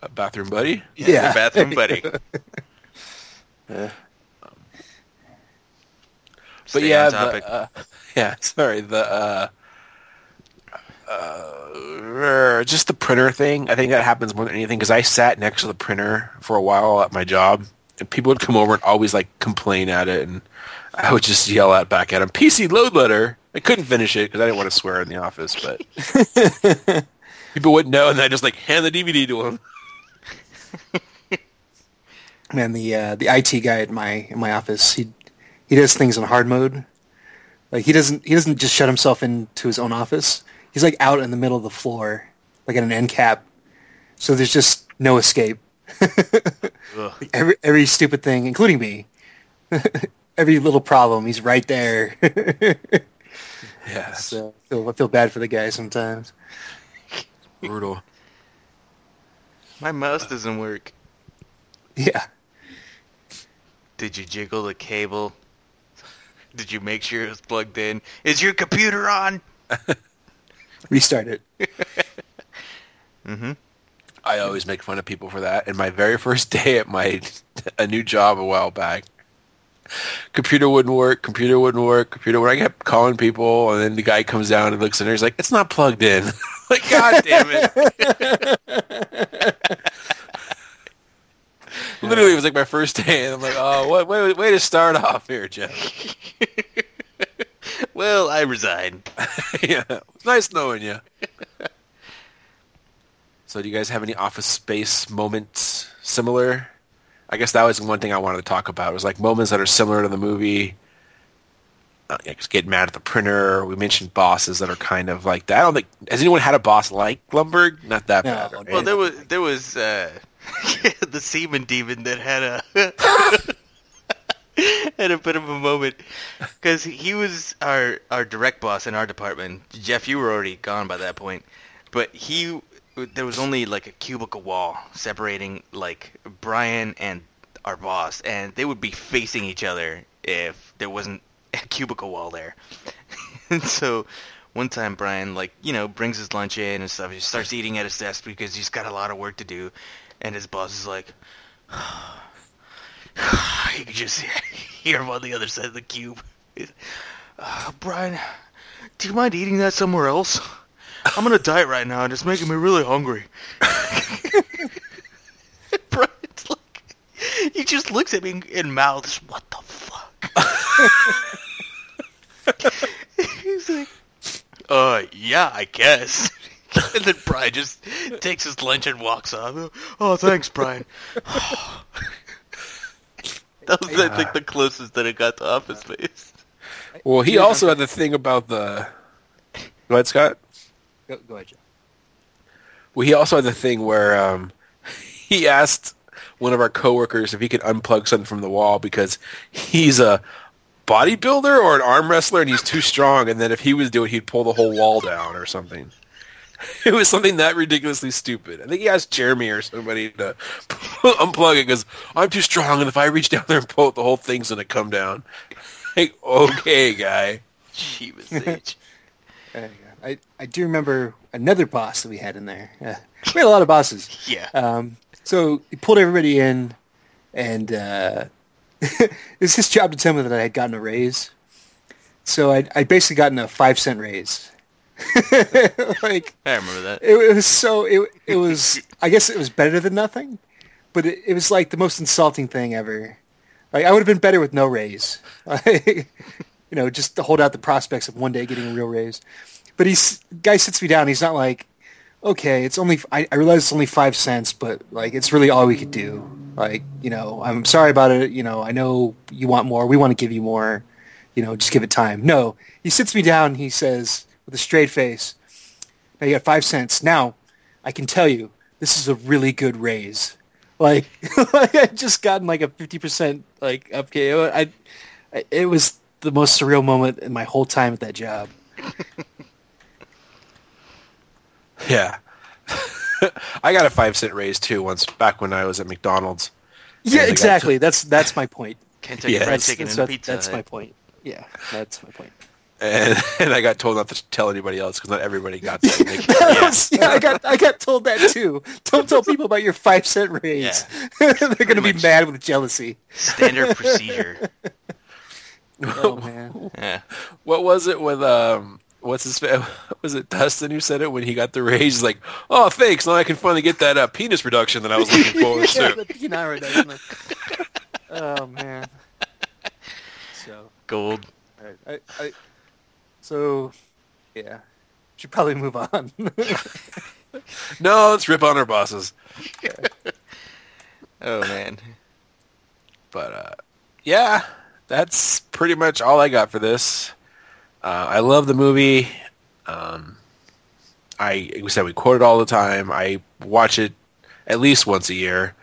A bathroom buddy? Yeah. A bathroom buddy. But yeah, just the printer thing. I think that happens more than anything because I sat next to the printer for a while at my job. And people would come over and always, like, complain at it, and I would just yell out back at them, PC load letter. I couldn't finish it because I didn't want to swear in the office, but people wouldn't know, and I'd just, like, hand the DVD to them. Man, the IT guy at my office, he does things in hard mode. Like, he doesn't just shut himself into his own office. He's, like, out in the middle of the floor, like, at an end cap, so there's just no escape. Every stupid thing, including me, every little problem, he's right there. Yeah, so I feel bad for the guy sometimes. Brutal. My mouse doesn't work. Yeah. Did you jiggle the cable? Did you make sure it was plugged in? Is your computer on? Restart it. Mm-hmm. I always make fun of people for that. And my very first day at a new job a while back, computer wouldn't work. I kept calling people, and then the guy comes down and looks in there. He's like, "It's not plugged in." Like, God damn it. Literally, it was like my first day, and I'm like, oh, what? Way to start off here, Jeff. Well, I resign. Yeah, it's nice knowing you. So do you guys have any Office Space moments similar? I guess that was one thing I wanted to talk about. It was like moments that are similar to the movie. Just getting mad at the printer. We mentioned bosses that are kind of like that. I don't think... Has anyone had a boss like Lumbergh? Not that bad. Right? Well, there was the semen demon that had a bit of a moment. Because he was our direct boss in our department. Jeff, you were already gone by that point. But he... There was only, like, a cubicle wall separating, like, Brian and our boss, and they would be facing each other if there wasn't a cubicle wall there. And so one time Brian, like, you know, brings his lunch in and stuff. He starts eating at his desk because he's got a lot of work to do. And his boss is like, you can just hear him on the other side of the cube. Brian, do you mind eating that somewhere else? I'm going to diet right now, and it's making me really hungry. Brian's like, he just looks at me and mouths, what the fuck? He's like, yeah, I guess. And then Brian just takes his lunch and walks off. Oh, thanks, Brian. That was, I think, the closest that it got to Office Space. Well, he also had the thing about the... Go ahead, Scott. Go ahead, Joe. Well, he also had the thing where he asked one of our coworkers if he could unplug something from the wall because he's a bodybuilder or an arm wrestler and he's too strong, and then if he was doing it, he'd pull the whole wall down or something. It was something that ridiculously stupid. I think he asked Jeremy or somebody to unplug it because I'm too strong, and if I reach down there and pull it, the whole thing's going to come down. Like, okay, guy. Jeebus H. I do remember another boss that we had in there. We had a lot of bosses. Yeah. So he pulled everybody in, and it's his job to tell me that I had gotten a raise. So I basically gotten a 5-cent raise. Like, I remember that. It was so it was. I guess it was better than nothing, but it was like the most insulting thing ever. Like, I would have been better with no raise. Like, you know, just to hold out the prospects of one day getting a real raise. But guy sits me down. He's not like, okay, it's only. I realize it's only 5 cents, but like, it's really all we could do. Like, you know, I'm sorry about it. You know, I know you want more. We want to give you more. You know, just give it time. No, he sits me down. He says with a straight face, "Now you got 5 cents. Now, I can tell you, this is a really good raise. Like, I just gotten like a 50% like upgrade. It was the most surreal moment in my whole time at that job." Yeah. I got a 5-cent raise too once back when I was at McDonald's. Yeah, exactly. That's my point. Can't take fried chicken and pizza. That's my point. Yeah, that's my point. And I got told not to tell anybody else because not everybody got that. I got told that too. Don't tell people about your 5-cent raise. Yeah. They're going to be mad with jealousy. Standard procedure. Oh man. Yeah. What was it with was it Dustin who said it when he got the raise? Like, oh, thanks, now I can finally get that penis reduction that I was looking forward to. The penis reduction. Oh man. So gold. So, yeah, should probably move on. No, let's rip on our bosses. Oh man. But yeah. That's pretty much all I got for this. I love the movie. We said we quote it all the time. I watch it at least once a year.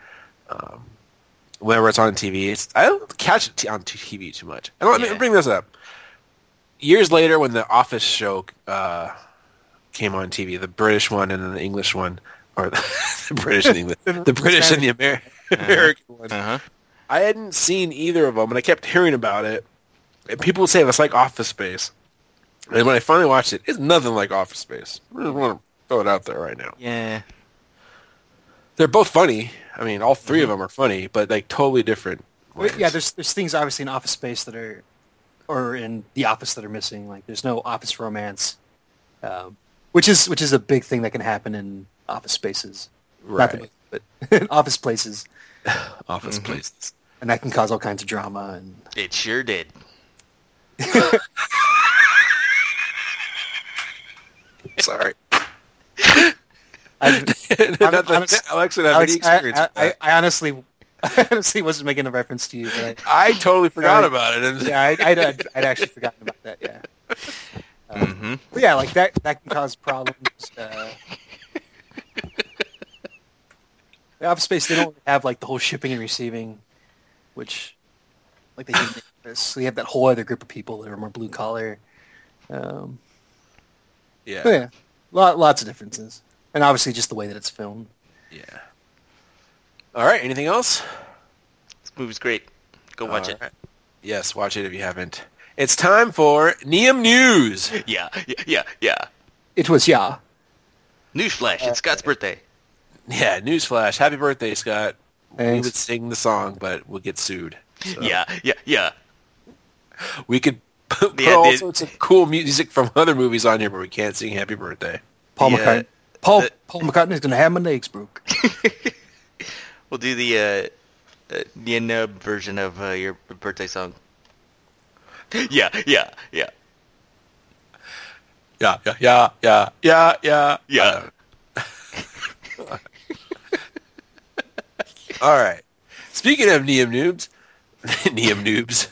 Whenever it's on TV, I don't catch it on TV too much. I bring this up. Years later, when the Office show came on TV, the British one and then the English one, or the British and English, the British and the American one. Uh-huh. I hadn't seen either of them, and I kept hearing about it. And people would say it's like Office Space. And when I finally watched it, it's nothing like Office Space. I just want to throw it out there right now. Yeah. They're both funny. I mean, all three of them are funny, but like totally different. Yeah, there's things obviously in Office Space that are, or in The Office that are missing. Like, there's no office romance, which is a big thing that can happen in office spaces. Right. Not the, but office places. Office places. And that can cause all kinds of drama. And it sure did. Sorry. I honestly wasn't making a reference to you. But I totally forgot about it. Yeah, I'd actually forgotten about that, yeah. But yeah, like that can cause problems. The Office Space, they don't have like the whole shipping and receiving, which like they didn't. So you have that whole other group of people that are more blue collar. Yeah. Lots of differences. And obviously just the way that it's filmed. Yeah. All right. Anything else? This movie's great. Go watch it. Right. Yes, watch it if you haven't. It's time for Neum News. Yeah. It was yeah. Newsflash, it's Scott's birthday. Yeah, newsflash. Happy birthday, Scott. Thanks. We would sing the song, but we'll get sued. So. Yeah. We could put all sorts of cool music from other movies on here, but we can't sing Happy Birthday. Paul McCartney. Paul McCartney's going to have my legs broke. We'll do the nub version of your birthday song. Yeah. Yeah. All right. Speaking of Neum Noobs.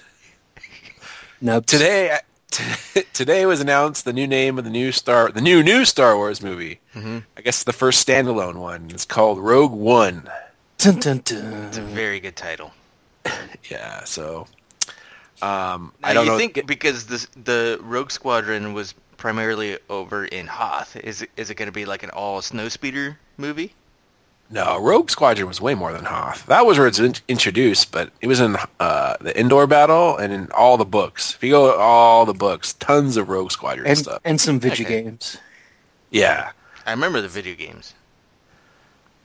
Nope. Today was announced the new name of the new Star Wars movie. Mm-hmm. I guess the first standalone one. It's called Rogue One. Dun, dun, dun. It's a very good title. Yeah. So I don't know. Because the Rogue Squadron was primarily over in Hoth. Is it going to be like an all snowspeeder movie? No, Rogue Squadron was way more than Hoth. That was where it's introduced, but it was in the indoor battle and in all the books. If you go to all the books, tons of Rogue Squadron and stuff. And some video games. Yeah. I remember the video games.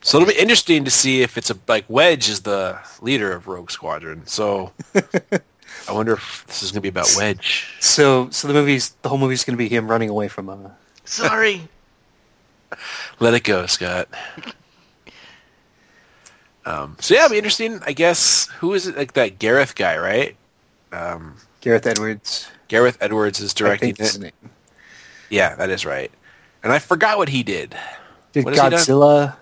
So it'll be interesting to see if it's Wedge is the leader of Rogue Squadron. So I wonder if this is going to be about Wedge. So the whole movie's going to be him running away from... Sorry! Let it go, Scott. So yeah, it'll be interesting. I guess who is it? Like that Gareth guy, right? Gareth Edwards. Gareth Edwards is directing. I think that's it. Yeah, that is right. And I forgot what he did. Godzilla.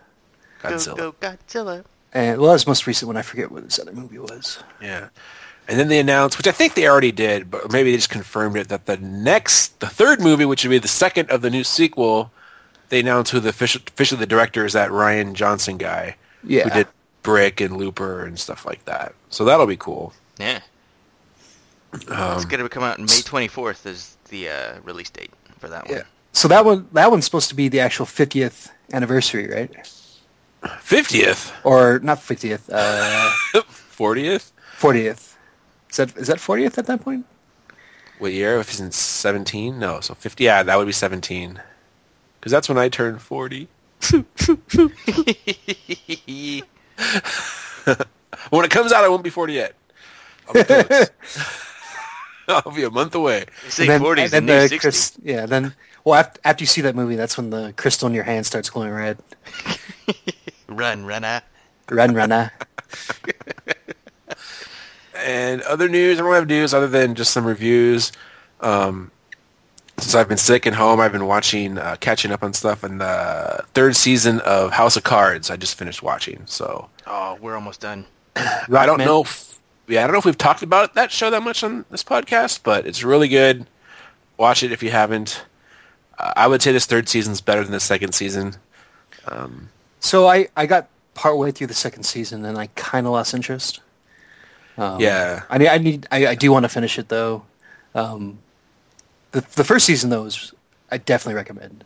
Go Godzilla. And that's the most recent one. I forget what this other movie was. Yeah. And then they announced, which I think they already did, but maybe they just confirmed it, that the third movie, which would be the second of the new sequel, they announced who the officially the director is, that Ryan Johnson guy. Yeah. Who did Brick and Looper and stuff like that. So that'll be cool. Yeah. It's going to come out on May 24th is the release date for that one. Yeah. So that one's supposed to be the actual 50th anniversary, right? 50th? Or not 50th. 40th? 40th. Is that 40th at that point? What year? If it's in 17? No. So 50. Yeah, that would be 17. Because that's when I turned 40. When it comes out, I won't be 40 yet. I'll be close. I'll be a month away. Say 40 is the new 60. After you see that movie, that's when the crystal in your hand starts glowing red. Run, runner. And other news, I don't have news other than just some reviews. Since I've been sick and home, I've been watching, catching up on stuff, and the third season of House of Cards I just finished watching. So, we're almost done. I don't know if we've talked about that show that much on this podcast, but it's really good. Watch it if you haven't. I would say this third season's better than the second season. So I got partway through the second season, and I kind of lost interest. I do want to finish it though. The first season, though, I definitely recommend.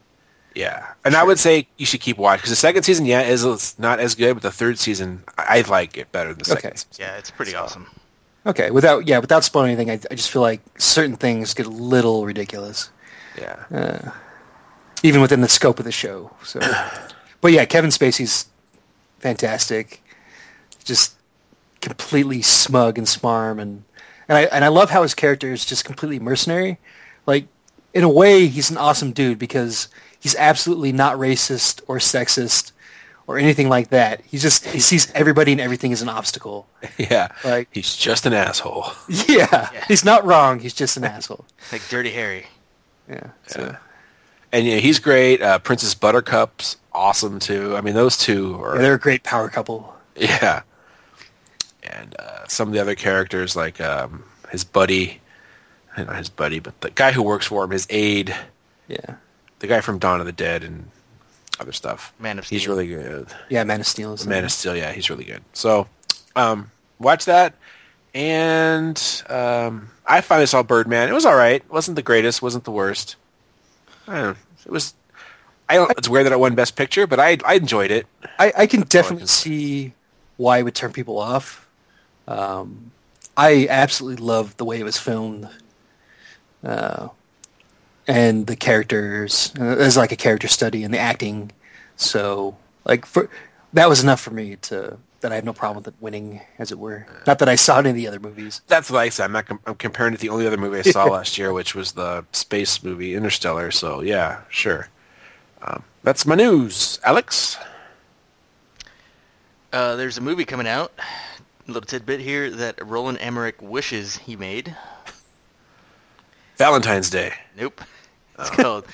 Yeah. And sure. I would say you should keep watching, because the second season, is not as good, but the third season, I like it better than the second season. Yeah, it's pretty awesome. Okay. Without spoiling anything, I just feel like certain things get a little ridiculous. Yeah. Even within the scope of the show. So, but yeah, Kevin Spacey's fantastic. Just completely smug and smarm. And I love how his character is just completely mercenary. Like, in a way, he's an awesome dude because he's absolutely not racist or sexist or anything like that. He sees everybody and everything as an obstacle. Yeah. Like, he's just an asshole. Yeah. He's not wrong. He's just an asshole. Like Dirty Harry. Yeah. So. Yeah. And yeah, he's great. Princess Buttercup's awesome, too. I mean, those two are... Yeah, they're a great power couple. Yeah. And some of the other characters, like his buddy... Not his buddy, but the guy who works for him, his aide. Yeah. The guy from Dawn of the Dead and other stuff. Man of Steel. He's really good. Yeah, Man of Steel is Man of Steel, yeah, he's really good. So, watch that. And I finally saw Birdman. It was all right. It wasn't the greatest. Wasn't the worst. I don't know. It's weird that it won Best Picture, but I enjoyed it. I can definitely see why it would turn people off. I absolutely loved the way it was filmed, and the characters. There's like a character study and the acting. So like for that was enough for me to that I have no problem with it winning, as it were. Not that I saw any of the other movies. That's what I said. I'm comparing it to the only other movie I saw last year, which was the space movie Interstellar. So yeah, sure. That's my news, Alex. There's a movie coming out. A little tidbit here that Roland Emmerich wishes he made. Valentine's Day. Nope. It's called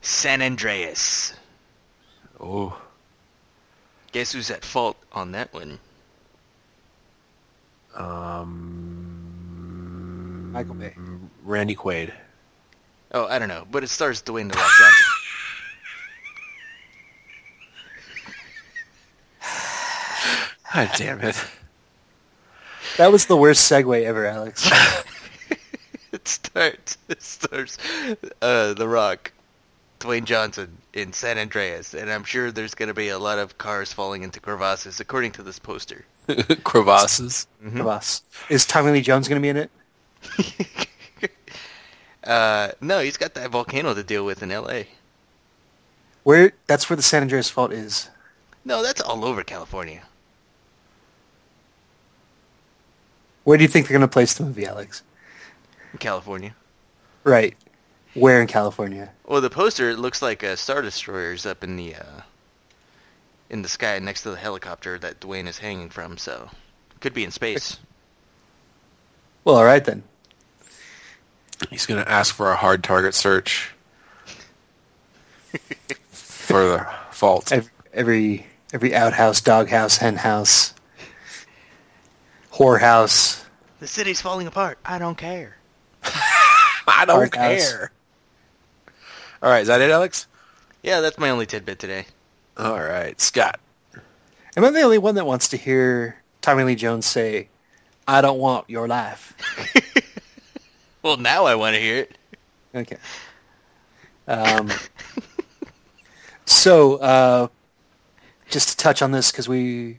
San Andreas. Oh. Guess who's at fault on that one? Michael Bay. Randy Quaid. Oh, I don't know, but it stars Dwayne "The Rock" Johnson. God damn it. That was the worst segue ever, Alex. It stars The Rock, Dwayne Johnson, in San Andreas, and I'm sure there's going to be a lot of cars falling into crevasses, according to this poster. Crevasses? Mm-hmm. Crevasse. Is Tommy Lee Jones going to be in it? No, he's got that volcano to deal with in L.A. That's where the San Andreas Fault is. No, that's all over California. Where do you think they're going to place the movie, Alex? In California. Right. Where in California? Well, the poster, it looks like Star Destroyer's up in the sky next to the helicopter that Dwayne is hanging from, so it could be in space. Well, all right, then. He's going to ask for a hard target search for the fault. Every outhouse, doghouse, henhouse. Whorehouse. The city's falling apart. I don't care. I don't care. All right, is that it, Alex? Yeah, that's my only tidbit today. All right, Scott. Am I the only one that wants to hear Tommy Lee Jones say, "I don't want your life"? Well, now I want to hear it. Okay. So, just to touch on this, because we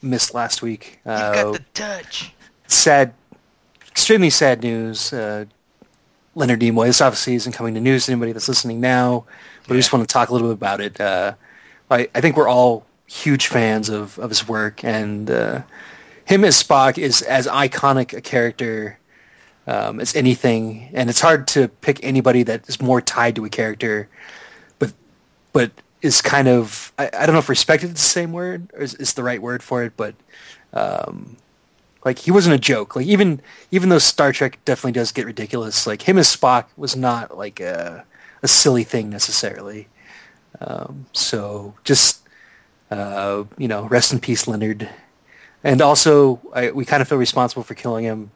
missed last week. You got the touch. Sad, extremely sad news. Leonard Nimoy. This obviously isn't coming to news to anybody that's listening now, but yeah. I just want to talk a little bit about it. I think we're all huge fans of his work, and him as Spock is as iconic a character as anything, and it's hard to pick anybody that is more tied to a character, but is kind of, I don't know if respected is the same word, or is the right word for it, but he wasn't a joke. Like even though Star Trek definitely does get ridiculous, like him as Spock was not like a silly thing necessarily. So just, rest in peace, Leonard. And also, we kind of feel responsible for killing him.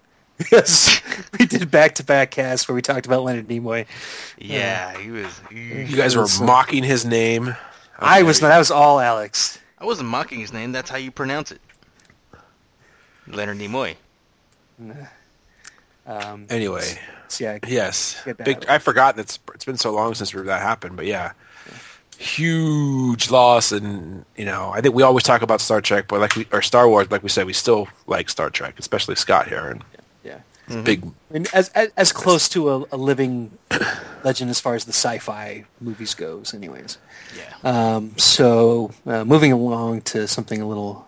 Yes, we did back-to-back casts where we talked about Leonard Nimoy. Yeah, he was... You guys were mocking his name. I was not. That was all Alex. I wasn't mocking his name. That's how you pronounce it. Leonard Nimoy. Anyway. Yes. I forgot that it's been so long since that happened, but yeah. Huge loss, and I think we always talk about Star Trek, but or Star Wars, like we said, we still like Star Trek, especially Scott here. And, mm-hmm. Big. I mean, as close to a living legend as far as the sci-fi movies goes, anyways. Yeah. So moving along to something a little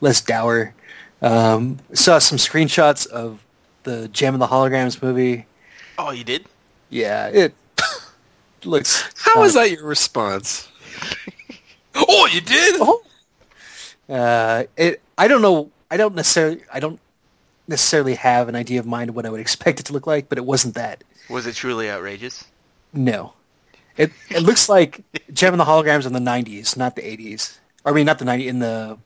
less dour. Saw some screenshots of the Jam and the Holograms movie. Oh, you did? Yeah. It looks. How is that your response? Oh, you did? Oh. I don't know. I don't necessarily have an idea of mine of what I would expect it to look like, but it wasn't that. Was it truly outrageous? No. It looks like Jam and the Holograms in the 90s, not the 80s. I mean, not the 90s, in the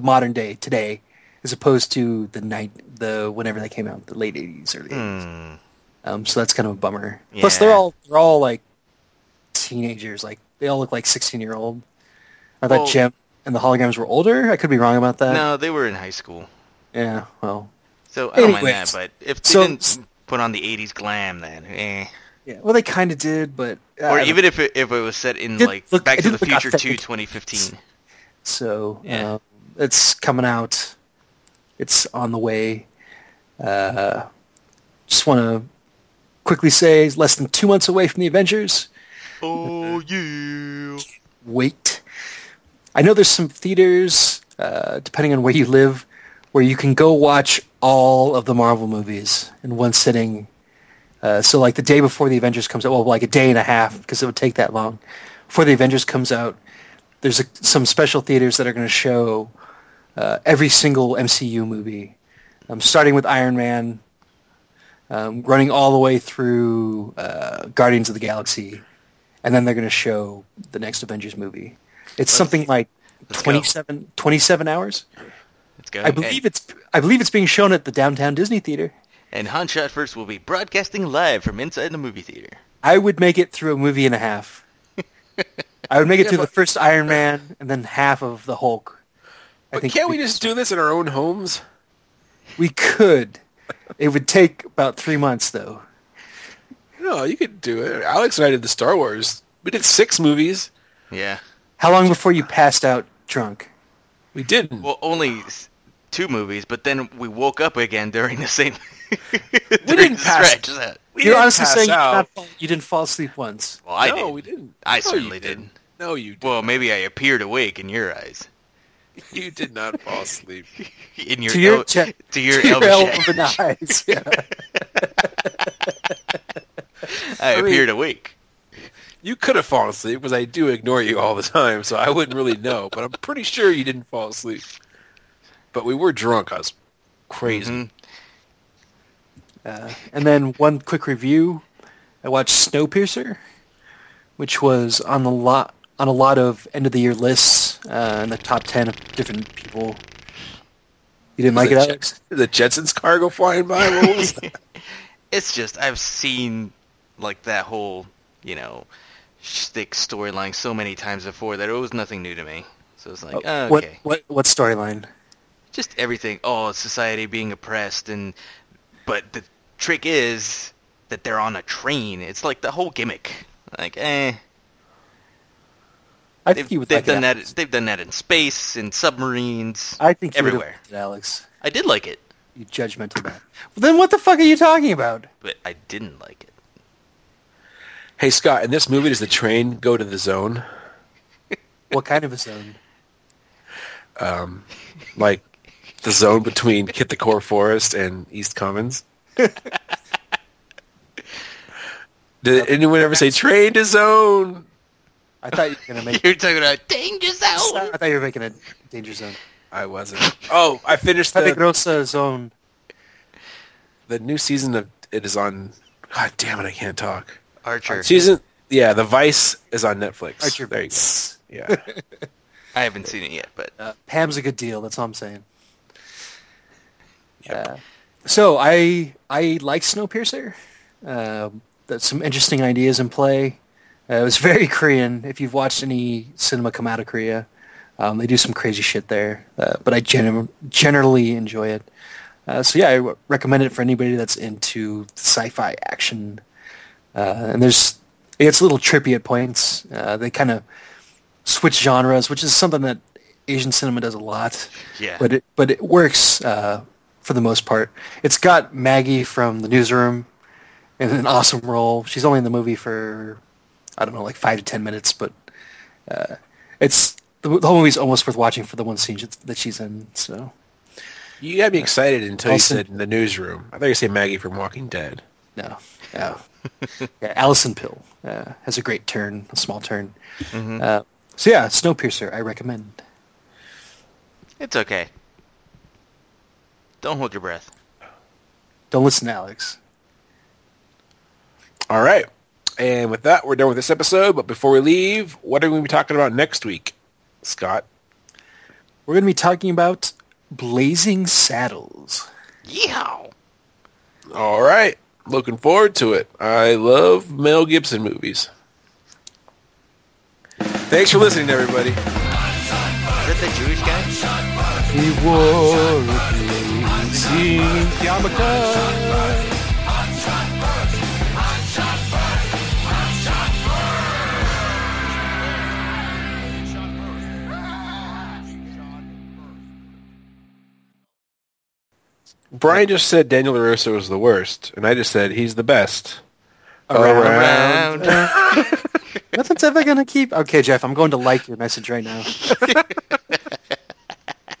modern day, today, as opposed to the whenever they came out, the late 80s, early 80s. So that's kind of a bummer. Yeah. Plus, they're all like teenagers. Like they all look like 16-year-old. I thought Jam and the Holograms were older. I could be wrong about that. No, they were in high school. Yeah, well... So I don't mind that, but if they didn't put on the 80s glam, then Yeah, well, they kind of did, but... or even if it was set in, Back to the Future 2, 2015. So, it's coming out It's on the way. Just want to quickly say it's less than 2 months away from the Avengers. Oh, yeah. Wait. I know there's some theaters, depending on where you live, where you can go watch all of the Marvel movies in one sitting. So like the day before the Avengers comes out, well, like a day and a half, because it would take that long. Before the Avengers comes out, there's some special theaters that are going to show every single MCU movie. Starting with Iron Man, running all the way through Guardians of the Galaxy, and then they're going to show the next Avengers movie. It's something like 27 hours. Let's go. I believe it's being shown at the Downtown Disney Theater. And Hans Shot First will be broadcasting live from inside the movie theater. I would make it through a movie and a half. I would make it through the first Iron Man and then half of the Hulk. But can't we just do this in our own homes? We could. It would take about 3 months, though. No, you could do it. Alex and I did the Star Wars. We did 6 movies. Yeah. How long before you passed out drunk? We didn't. Well, only 2 movies, but then we woke up again during the same... You didn't fall asleep once. Well, I didn't. We didn't. I certainly didn't. No, you didn't. Well, maybe I appeared awake in your eyes. You did not fall asleep. In your elven eyes. Yeah. I appeared awake. You could have fallen asleep because I do ignore you all the time, so I wouldn't really know. But I'm pretty sure you didn't fall asleep. But we were drunk. I was crazy. Mm-hmm. And then one quick review. I watched Snowpiercer, which was on a lot of end-of-the-year lists in the top 10 of different people. You didn't like it, Alex? The Jetsons cargo flying by? What was that? It's just, I've seen like that whole, shtick storyline so many times before that it was nothing new to me. So it's like, okay. What storyline? Just everything. Oh, society being oppressed but the trick is that they're on a train. It's like the whole gimmick. Like, I think you would like it, Alex. They've done that in space, in submarines, I think everywhere. Would have liked it, Alex. I did like it. You judgmental man. Well, then what the fuck are you talking about? But I didn't like it. Hey, Scott, in this movie, does the train go to the zone? What kind of a zone? Like... the zone between Hit the Core Forest and East Commons. Did anyone ever say train to zone? I thought you were going to make... You're talking about danger zone. I thought you were making a danger zone. I wasn't. Oh, I finished Peligrosa Zone. The new season of it is on... God damn it, I can't talk. Archer. The Vice is on Netflix. Archer. There you go. Yeah. I haven't seen it yet, but... Pam's a good deal, that's all I'm saying. So I liked Snowpiercer. That's some interesting ideas in play. It was very Korean. If you've watched any cinema come out of Korea, they do some crazy shit there. But I generally enjoy it. I recommend it for anybody that's into sci-fi action. And it's a little trippy at points. They kind of switch genres, which is something that Asian cinema does a lot. Yeah. But it works. For the most part. It's got Maggie from The Newsroom in an awesome role. She's only in the movie for, 5 to 10 minutes, but it's the whole movie's almost worth watching for the one scene that she's in. So you got me excited until you said The Newsroom. I thought you said Maggie from Walking Dead. No. Yeah. Allison Pill has a small turn. Mm-hmm. Snowpiercer, I recommend. It's okay. Don't hold your breath. Don't listen to Alex. All right. And with that, we're done with this episode. But before we leave, what are we going to be talking about next week, Scott? We're going to be talking about Blazing Saddles. Yeehaw! All right. Looking forward to it. I love Mel Gibson movies. Thanks for listening, everybody. Is that the Jewish guy? He wore Yamaka. Brian just said Daniel LaRusso was the worst, and I just said he's the best. Around. Nothing's ever going to keep... Okay, Jeff, I'm going to like your message right now.